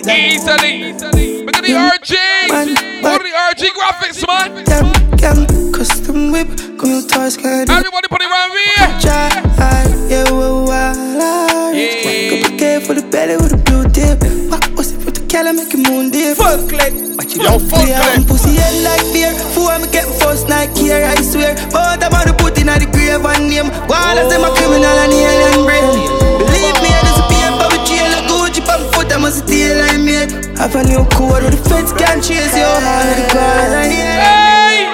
Easily. Look at the R G. Look at the R G graphics, man. Damn, custom whip. Everybody put it around me. Yeah, we're wild. Wake up again for the belly with a blue dip. What was it for the color make a moon dip? Fullklipp. But you don't fuck it. Pussy head like beer. Fool, I'm getting first night here, I swear. But I'm on the put in the grave and name. While I say my criminal and alien brain. I must deal like me. Have a new code with the feds can't chase your heart. Hey!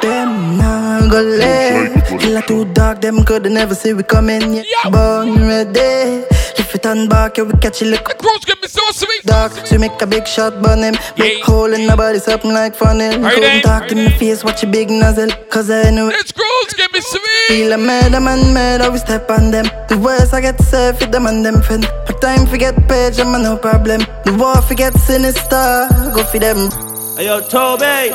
Them not gonna let. Killer too dark, them could never see we coming yet. Yo. Born ready. If it turn back, yeah, we catch it. The cross get me so sweet. Dark, so we make a big shot, burn him. Big yeah. Hole in the body, something like funnel. Come talk to me face, watch a big nozzle. Cause I know it's cross get me sweet. Feel a murder man murder, we step on them. The worst I get served with them and them friend. A time forget page, I'm no problem. The war forget sinister, go for them. Hey yo, Toby.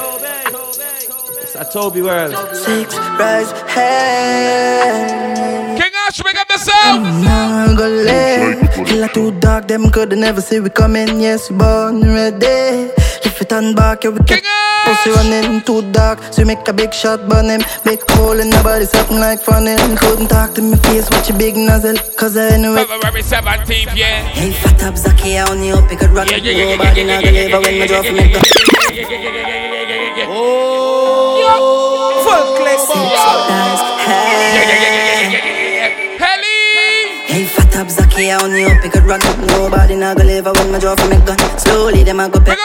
It's a Toby world. Six rise head. King Ash, make up yourself. I'm gonna let. Killer too dark, them could never see we coming. Yes, born ready. If fi turn back, yeah, we kept pussy running too dark. So you make a big shot, burn him, big hole in the body, something like funnel. Couldn't talk to me face, watch your big nozzle, cause I anyway. February seventeenth, yeah. Hey, fat up, Zaki, I only hope you could rock it. Nobody not gonna live when my draw from it. Oh, Fullklipp. Hey, fat up, Zaki, I only hope you could rock it. Nobody not gonna live when my draw from it. Slowly, them I go pick.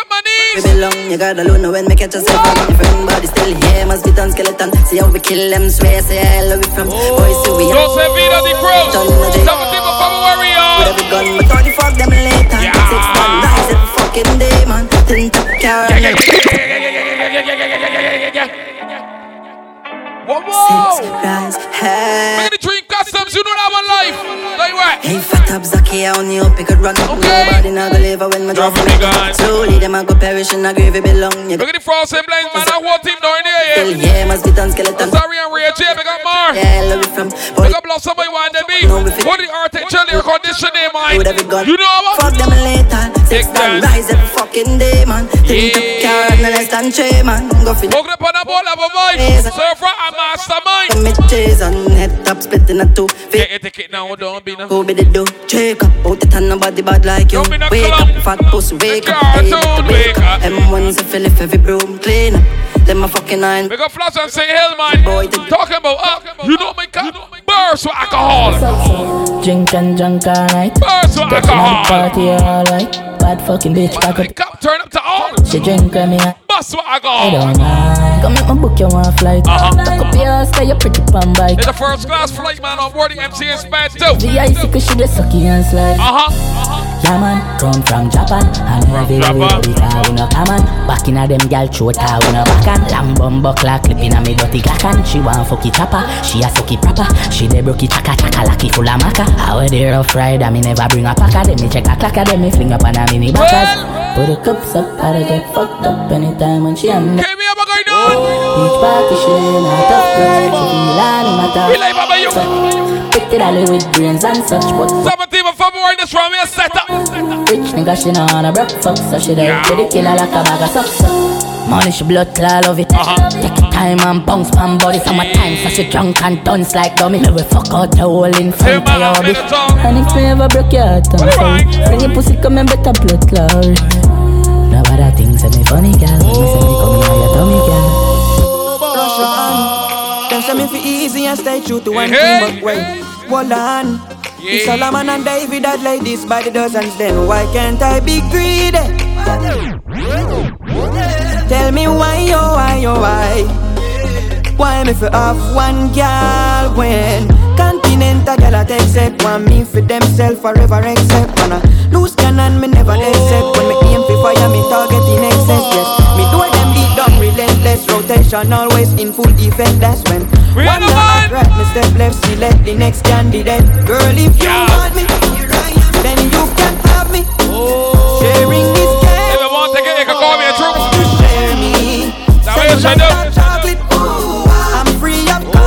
We belong, you gotta alone when me catch us up. Different body still here, must be done skeleton. See how we kill them, swear, say hello we from. Boys, see we are. Dulce Vida the Pro. Something people from a warrior. With every gun, but thought you fuck them later. Six man, nice every fucking day, man. Think to carry. Whoa, whoa. Six rise, hey. Make the dream customs, you know that one life. Don't you worry. Hey, fat up, Zaki, I only hope you could run up. Nobody not gonna live when my drop from the gun. Slowly, them I go perish in a grave we belong. Look at the frost and blank, man. I want him down here, yeah. Yeah, must be done skeleton. Sorry, I'm real, Jay. Pick up more. Yeah, love you from. Pick up, love somebody want to be. What the architecture, their conditioning, man. You know what? Fuck them later. Six time, rise every fucking day, man. Think to carry, no less than three, man. Go for it. Walk up on a ball of a voice. Surf rock and mastermind. Committees on head top, split in a two. Get your ticket now, don't be no. Go be the do. Check up, out it and nobody bad like you. Wake up, fat pussy, wake up. Wake up. M one's a fill if every broom clean up. Them a fucking nine. We go flash and say hell, man. Boy, talking about up. You know my cat burst with alcohol. Drink and drunk all night. Burst with alcohol. Party all night. Bad fucking bitch. Cup turn up to all. She drink and me. Bust with alcohol. I don't mind. Come make my book, you want flight. Uh-huh. Tuck up your ass, stay your pretty pan bike. It's a first class flight, man. On board the M C S band too. The icicle she just sucky and slide. Uh-huh. Uh-huh. Yeah, man. Come from Japan. And heavy with the car in a common. Back in a them gal throat out in a back. Long bum buckler clipping a me dirty glacan. She want fucky chopper, she a sucky proper. She de brookie chaka chaka lucky full of maca. How a day rough ride and me never bring a packer. Then me check a clacker, then me fling up on a mini backers. Put the cups up, how they get fucked up anytime when she and me. K B up a guy down. Each party she in a tough girl. She feel all in my top. We like Baba you. Pitted all with brains and such but. Seventeen of February this round we a set up. Rich nigga she not on a broke fuck. So she there with the killer like a bag of sucks. Money she blood claw love it. uh-huh. Take your time and bounce pan body. Summertime so she drunk and dance like dummy. Now we fuck out the whole in front of your bitch. And if me ever broke your heart I'm sorry. Bring your pussy come and better blood claw. Now what I think say me funny girl. Me say me come in on your tummy girl. Rush your hand. Them say me feel easy and stay true to one thing but wait. Hold on. It's Solomon and David that like this by the dozens. Then why can't I be greedy? Tell me why, oh why, oh why. Why me for off one girl when continental girl I take set. One me for themself forever except when I lose cannon me never accept. When me aim for fire me target in excess. Yes, me do them beat down relentless. Rotation always in full effect. That's when we one girl grab me step left she let the next candidate. Girl if you yeah. want me then you can have me. oh. Sharing this game. If you want to get it, you can call me a troop. Chocolate, ooh, I'm free of cost. oh.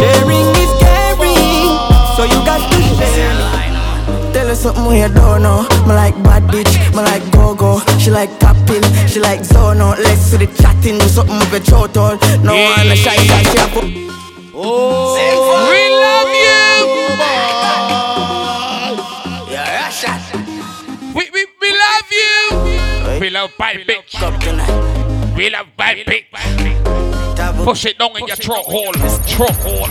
Sharing is caring, so you got to share. Tell her something we don't know. Me like bad bitch, me like go-go. She like tapping, she like zono. Let's see the chatting, something with your throat all. No one yeah. shy, shy, shy, shy. Oh, we love you. Yeah, yeah, we, we, we love you. We love bad bitch. We love bad bitch. Push it down in your throat hole. Throat hole.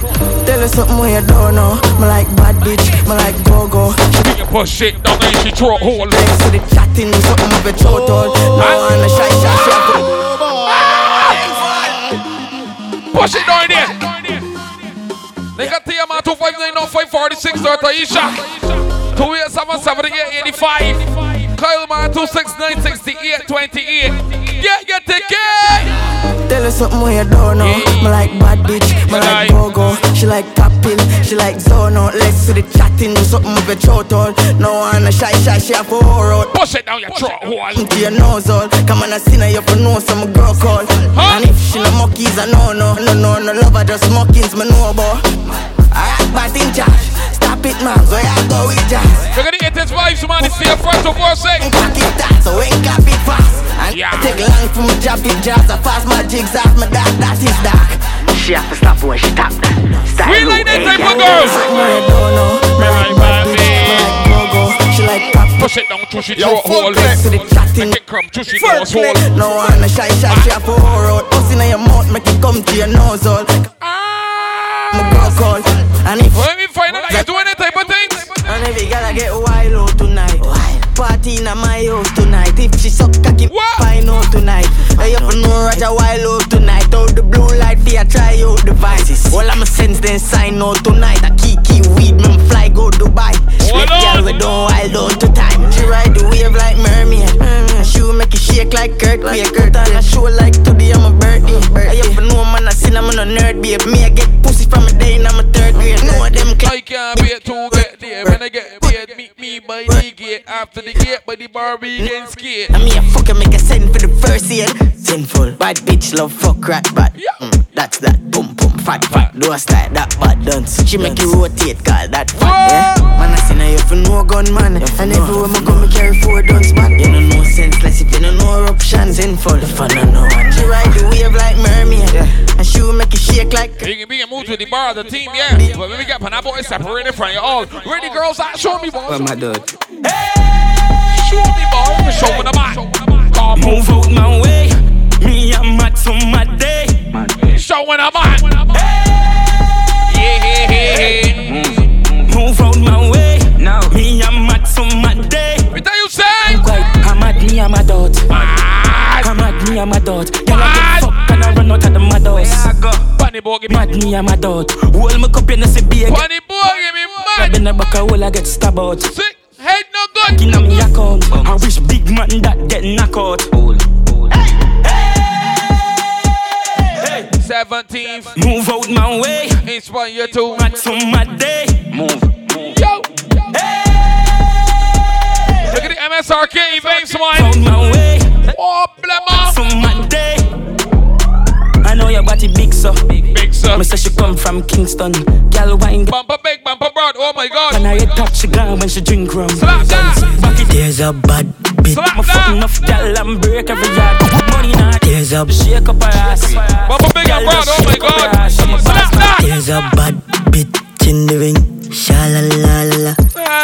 Tell her something we don't know. Me like bad bitch. Me like go-go. She push it down in your throat hole. Next to the chatting, something with your throat hole. No one a shy, shy, shy. Push it down there. Nigga T M R two five nine oh five four six or Taisha. two eight seven seven eight eight five. Kyle man two six nine six eight two eight. Get your ticket. Tell her something we don't know. Me like bad bitch, me like go-go. She like tapping, she like zono. Let's see the chatting, do something with your throat all. No one a shy, shy, she a for road. Push it down your throat hole. Into your nose all. Come on, I see now you for know some girl call. And if she no monkeys, I know no. No, no, no, love her just monkeys, me know about. Alright, bad in charge. Stop big man, so I go with jazz. We're gonna get this vibes, man. It's here first of all, say. Ain't got it that, so ain't got it fast. And yeah. I take long from my job, big jazz. I pass my jigs off, my dad, that is dark. She have to stop when she tap that. We like that type of girls. I don't know. Right by me. She like pop. Push it down, push it your whole leg. Make it come, push it your whole leg. No one a shy, shy, she have a whole road. Puss in your mouth, make it come to your nozzle. And if let me find out like you're doing that type of things. And if you gotta get wild out tonight, wild. Party in my house tonight. If she suck cocky, fine out tonight. I up and no Roger wild out tonight. Out the blue light, be a try out devices. All I'ma sense then sign out tonight. A kiki weed, man fly go Dubai. Sweet girl, we don't wild out to time. She ride the wave like mermaid. She will make it shake like Kurt. Be a Kurt on a show like today I'm a birthday. I up and no man a sin, I'm on a nerd babe. Me I get pussy from a day in I'm a third grade. No of them cl- I can't wait to get there. When I get paid, meet me by the gate. After the gate, by the bar we can skate. I mean a fucker make a send for the first year. Sinful, bad bitch love fuck rat bad. Yeah. Mm, that's that, boom boom fat fat. Do a style that bad dance. She make you rotate, call that fat. Yeah. Man I seen her you for no gun man. And everywhere I come I carry four guns man. You know no senseless if you don't know her option. Sinful, the fun and no one. She ride the wave like mermaid. Yeah. And she will make you shake like. You can be a move to the bar, the team, yeah. But well, when we get Panabo, it's separated from you all. Where the girls are? Show me, boy. Where my dude? Hey! Show me, boy. Show me the man. Come move out my way. Me, I'm mad for my day. Show me the man. Hey! Yeah, yeah, yeah, yeah. Mm. Move out my way. Now, me, I'm mad for my day. What do you say? I'm quite, I'm mad, me, I'm a dot. I'm mad, me, I'm a dot. Y'all get fucked and I run out of the madhouse. Bunny boy, give me mad me, I'm a dot. Hold my cup, you know, see beer. Bunny boy, give me mad. Grab in the back of hole, I get stabbed out. Sick, head no good. Knocking on me account. I wish big man that get knocked out. Hey, hey, hey. seventeenth. Move out my way. Inspire you to mad for my day. Move, move. Yo, yo. Hey. Look at the M S R K, babes, man. Out my way. Oh, blemmer. For my day. I know your body big, so big, so. Me say she come from Kingston. Girl wine, bumper big, bumper broad. Oh my God! When I hit top, she gone when she drink rum. Slap that! Back it, there's a bad bitch. Slap my fucking off, girl, and break every yard. Money now, there's a shake up her ass. Bumper big and broad. Oh my God! Slap that! There's a bad bitch in the ring. Shalalala.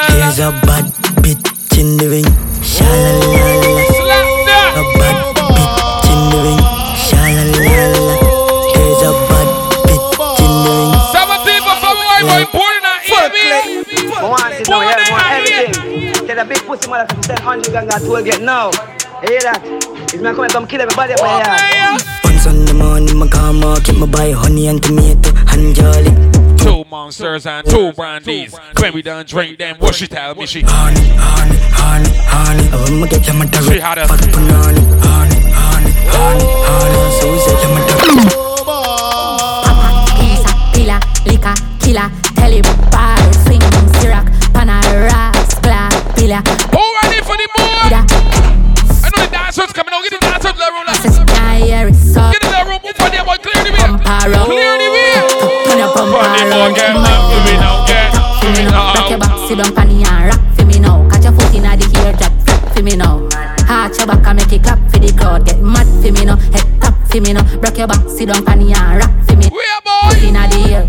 There's a bad bitch in the ring. Shalalala. Slap that! A bad bitch in the ring. Shalalala. Wanted now, yeah, want everything. Get a big pussy mother from Saint Andrew gang got to get now. Hear that? It's my coming come kill everybody over here. On Sunday morning, my car market, my buy honey and tomato and jolly. Two monsters and two brandies. When we done drink them, what she tell me she? Honey, honey, honey, honey. I'm gonna get your mother. She had a honey, honey, honey, honey, honey. So we say your mother. Papa, pizza, pila, liquor, killer, tell him bad things. Panaras, black, pillar. Oh, ready for the board? Yeah. I know the dancers coming out. Get the dancers to the room. Like. Get in the room. Move on there, boy. Clear the way. Pamparo. Clear the way. Bunny boy, get up for me now. Get up for me now. Rock your back, sit down, panty and rock for me now. Catch your foot in the hair, drop flap for me now. Heart your back and make it clap for the crowd. Get mad for me now. Head tap for me now. Rock your back, sit down, panty and rock for me. Where, boy? Foot in the hair.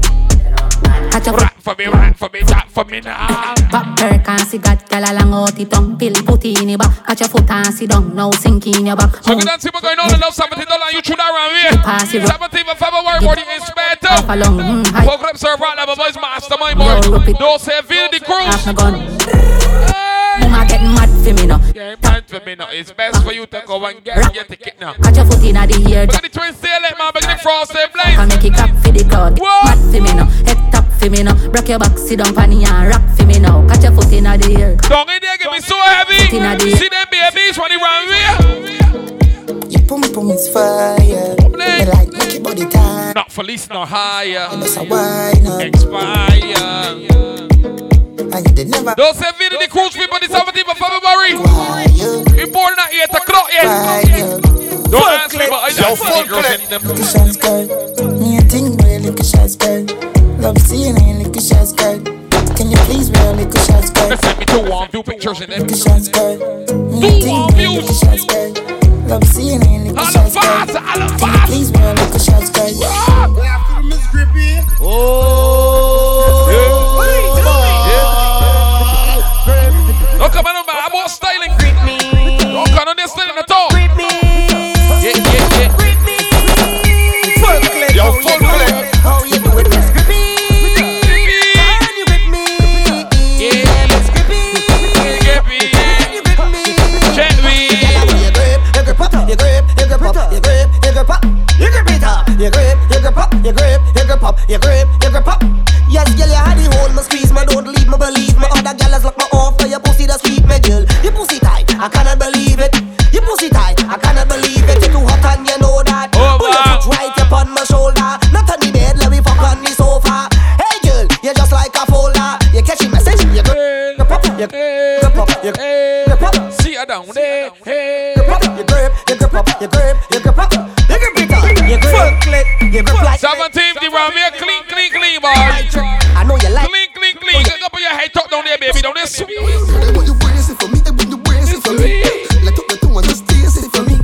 Rock for me, rock for me, rock for me now. Pop her can't see God, girl along out the tongue. Pill put in your back, catch your foot and sit down. Now sink in your back. So you can see what's going on in love, seventeen dollars you should around here. seventeen for five hours, what do you expect? Welcome up, sir, right now, my boys, mastermind, boy. Dulce Vida, the cruise. Mama get mad for me now. Get mad for me now. It's best for you to go and get your ticket now. Catch your foot in the ear. Begin the twins tail like man. Begin the frost tail blade. Can make it clap for the crowd. Mad for me now. Head tap for me now. Rock your back, sit down, panty and rock for me now. Catch your foot in the ear. Don't in there, give me so heavy. See them babies when they run here. Your pum pum is fire. They like make your body tight. Not for least, not higher. Expire. Don't say video the cruise people the seventeenth of February. We're born at eight o'clock, yeah. Don't ask me, but I know funny girls in them. Look at shots, girl. Me a thing, boy, look at shots, girl. Love seeing you, look at shots, girl. Can you please version, eh? Full music. Love seeing in the shots, girl. Please run like a shots, girl. After the Miss Grippy. Oh, yeah. Don't come on, man. I'm all styling. Don't come on, they're styling at all. Yeah, yeah, yeah. Fullklipp. Yo, Fullklipp. How you do it, Miss Grippy? Can you with me? Yeah, Miss Grippy. Can you with me? Can we? You grip, you grip up, you grip, you grip up, you grip it up. You grip, you grip up, you grip, you grip up, you grip, you grip up. Yes, girl, you had the hold, my squeeze, my don't leave, my believe, my other girl has locked my off, but your pussy that's sweet, my girl. Your pussy tight, I cannot believe it. Your pussy tight, I cannot believe it. You're too hot and you know that. Pull your foot right upon my shoulder, not on the bed, let me fuck on the sofa. Hey, girl, you're just like a folder. You catch the message, you grip up, you grip up, you grip up. See her down there, hey. You grip, you grip up, you grip it up, you grip Fullklipp, you grip like seventeen, they round here, clean, clean, clean, boy. I know you like clean, clean, clean. Get up on your head, talk down there, baby, don't listen. They want you bracing for me, they want you bracing for me. Like up the two and just dancing for me.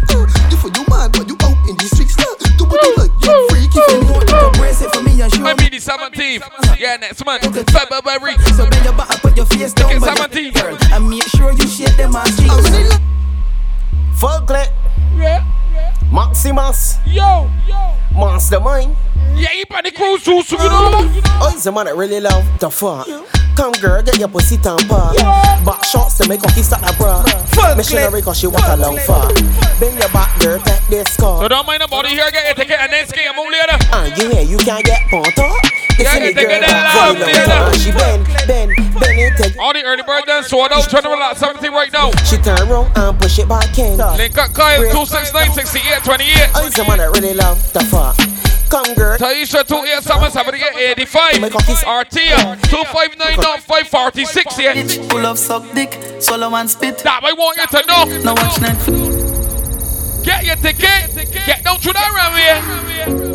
You for you mad, but you out in the streets. Do what you like, you freaky for me. You bracing for me, I show you. Maybe the seventeenth, yeah, next month, February. So bend your back, put your face down, baby girl. I make sure you shake them ass cheeks. Fullklipp. Yeah, yeah. Maximus. Yo, yo. Mastermind. Yeah, he by the cruise too, so you know. Oh, he's the man that really love the fuck. Yeah. Come girl, get your pussy tamper. Yeah. Back shots to make cocky start a bra. Fuck missionary cause she walk a long far. Bend your back girl, take this call. So don't mind the body here, get your ticket and next game on later. And you here, you can't get punked up. Yeah, you take it out later. She bend, bend, bend it, take it. All the early bird dance, so I don't turn around at seventeen right now. She turn round and push it back in. Link up Kyle, two six nine, six eight two eight. Oh, he's the man that really love the fuck. Come girl. Taisha two eight seven seven eight eight five. R T M two five nine nine five four six. Yeah. Full of suck dick, swallow and spit. That I want you to know. Now watch Netflix. Get your ticket. Get down to that around here.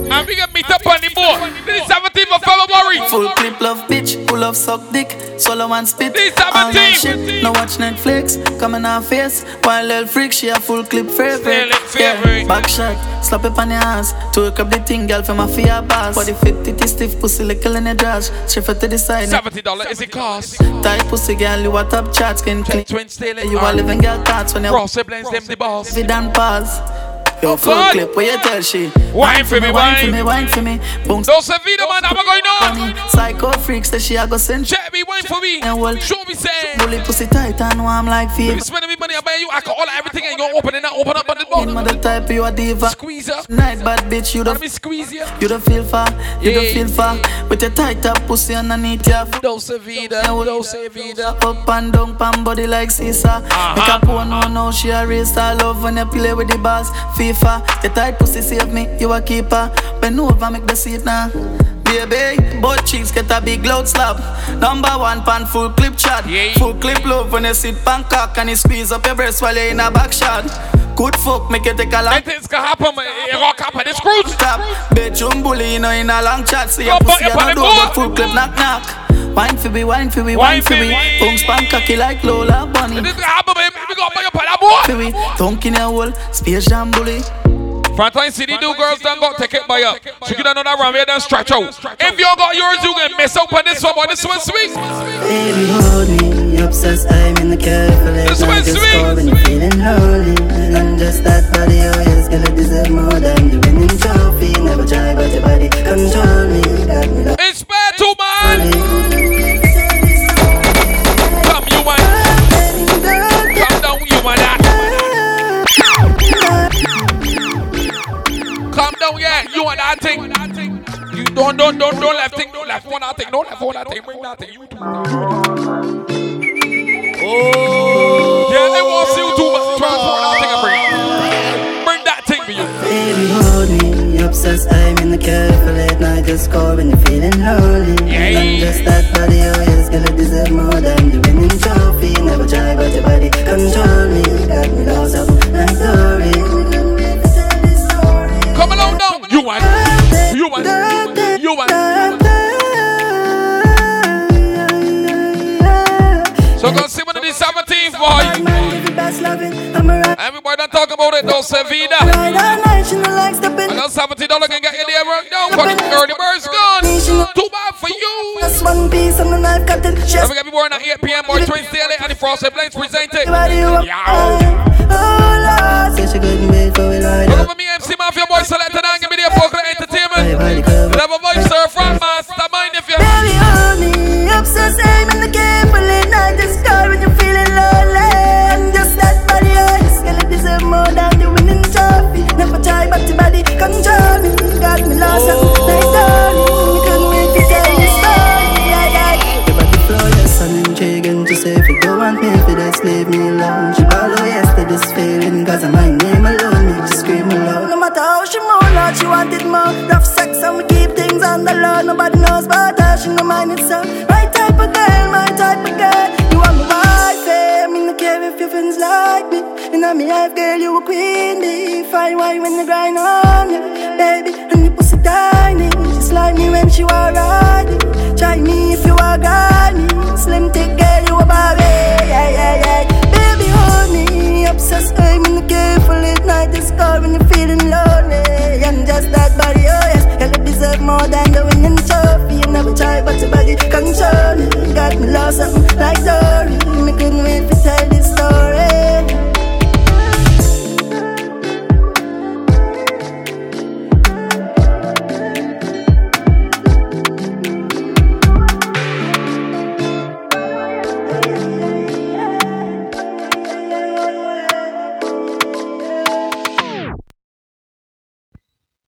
And we can meet up on the board. This is seventeenth of February. Fullklipp love bitch. Full of suck dick, swallow and spit. This is seventeenth. Now watch Netflix. Come in her face. While little freak, she a Fullklipp favorite. Yeah. Back shot. Slap it on your ass. Twerk up the thing, girl, for my fear pass. Body fit, titty stiff, pussy little in the dash. Shift it to the side. seventy dollars is it cost? Tight pussy, girl, you a top chat. Skin clean. You are living girl thoughts when you cross the blends, them the balls. Sit and pass. Yo, Fullklipp, where you tell she? Wine for me, wine for me, wine for me. Dulce Vida, man, I'm going on. Psycho freaks that she a go send. Check me, wine for me. Show me, say. Bully pussy tight and warm like fever. You spending me money, I buy you alcohol, everything, and you open and I open up on the door. Mother type, you a diva. Squeeze up. Night bad bitch, you don't. Let me squeeze you. You don't feel far, you don't feel far. With your tight up pussy underneath your foot. Dulce Vida, Dulce Vida. Up and down, pam body like Caesar. Make a go no no, she a race. I love when you play with the bass. FIFA, your tight pussy save me, you a keeper. Bend over, make the seat now. Baby, both cheeks get a big loud slap. Number one pan Fullklipp chat. Yeah. Fullklipp love when you sit pan cock and you squeeze up your breast while you in a back shot. Good fuck, make you take a lap. Anything's gonna happen, man. Rock up at this cruise. Stop, bedroom bully, you know, in a long chat. See your pussy on the door, but Fullklipp knock knock. Wine for me, wine for me, wine for me. Boom span cocky like Lola Bunny. This is happen, baby. We got big up on that boy. Tongue in your hole, space jam bully. Frontline City do girls done got ticket buy up. So you don't know that round here done stretch out. If you got yours, you can mess up on this one, boy. This one's sweet. Baby, hold me, obsessed, I'm in the careful. This one's sweet. When you're feeling holy, and just that body, oh yes, girl, it deserves more than the winning trophy. Never try, but your body control me. It's bad too, man. Don't, don't, don't, don't left thing, don't left, one that thing, don't left, one that thing, bring that thing, you too. Oh, yeah, they won't see you too, but transport that thing and bring it. Bring that thing for you. Baby, hold me, obsessed, I'm in the careful late night, just call when you're feeling holy. Yeah. I'm just that body, oh yes, girl, it deserves more than the winning trophy. Never try, but your body control me, got me lost up, I'm sorry. Come along now, you want, you want. You want so go see one of the seventeenth. boy. Everybody don't talk about it, Dulce Vida. I got seventy dollars can get you there right now. Fucking early bird's gone. Too bad for you. Just one piece on the knife, cut it. Just. We got people on at eight p.m. or Twin Staley and the Frosted Plains presented. Yeah. Such a good mate for it right now. Look for me, M C Man, for your boy Selector and give me the Fullklipp Entertainment. Never mind, sir, from Mastermind if you. Baby, hold me up so same in the game for late night. Just call when you're feeling lonely. I'm just that body, I just gonna deserve more than the winning trophy. Never try back to body, control me. Got me lost at the night, darling. You couldn't wait to tell me story. Yeah, yeah. You're about to flow, yes, I'm intriguing. Just say if you go and pay for that, leave me alone. She follow yesterday, failing. Cause I'm my name alone, you just scream alone. No matter how she moan out, she wanted more. Rough sex and we keep things on the low. Nobody knows about her, she no mind it's up. My type of girl, my type of girl. You want me wife, eh? I mean, I care if your friends like me. You know me, I've girl, you a queen, me. Fine wine when you grind on me, baby.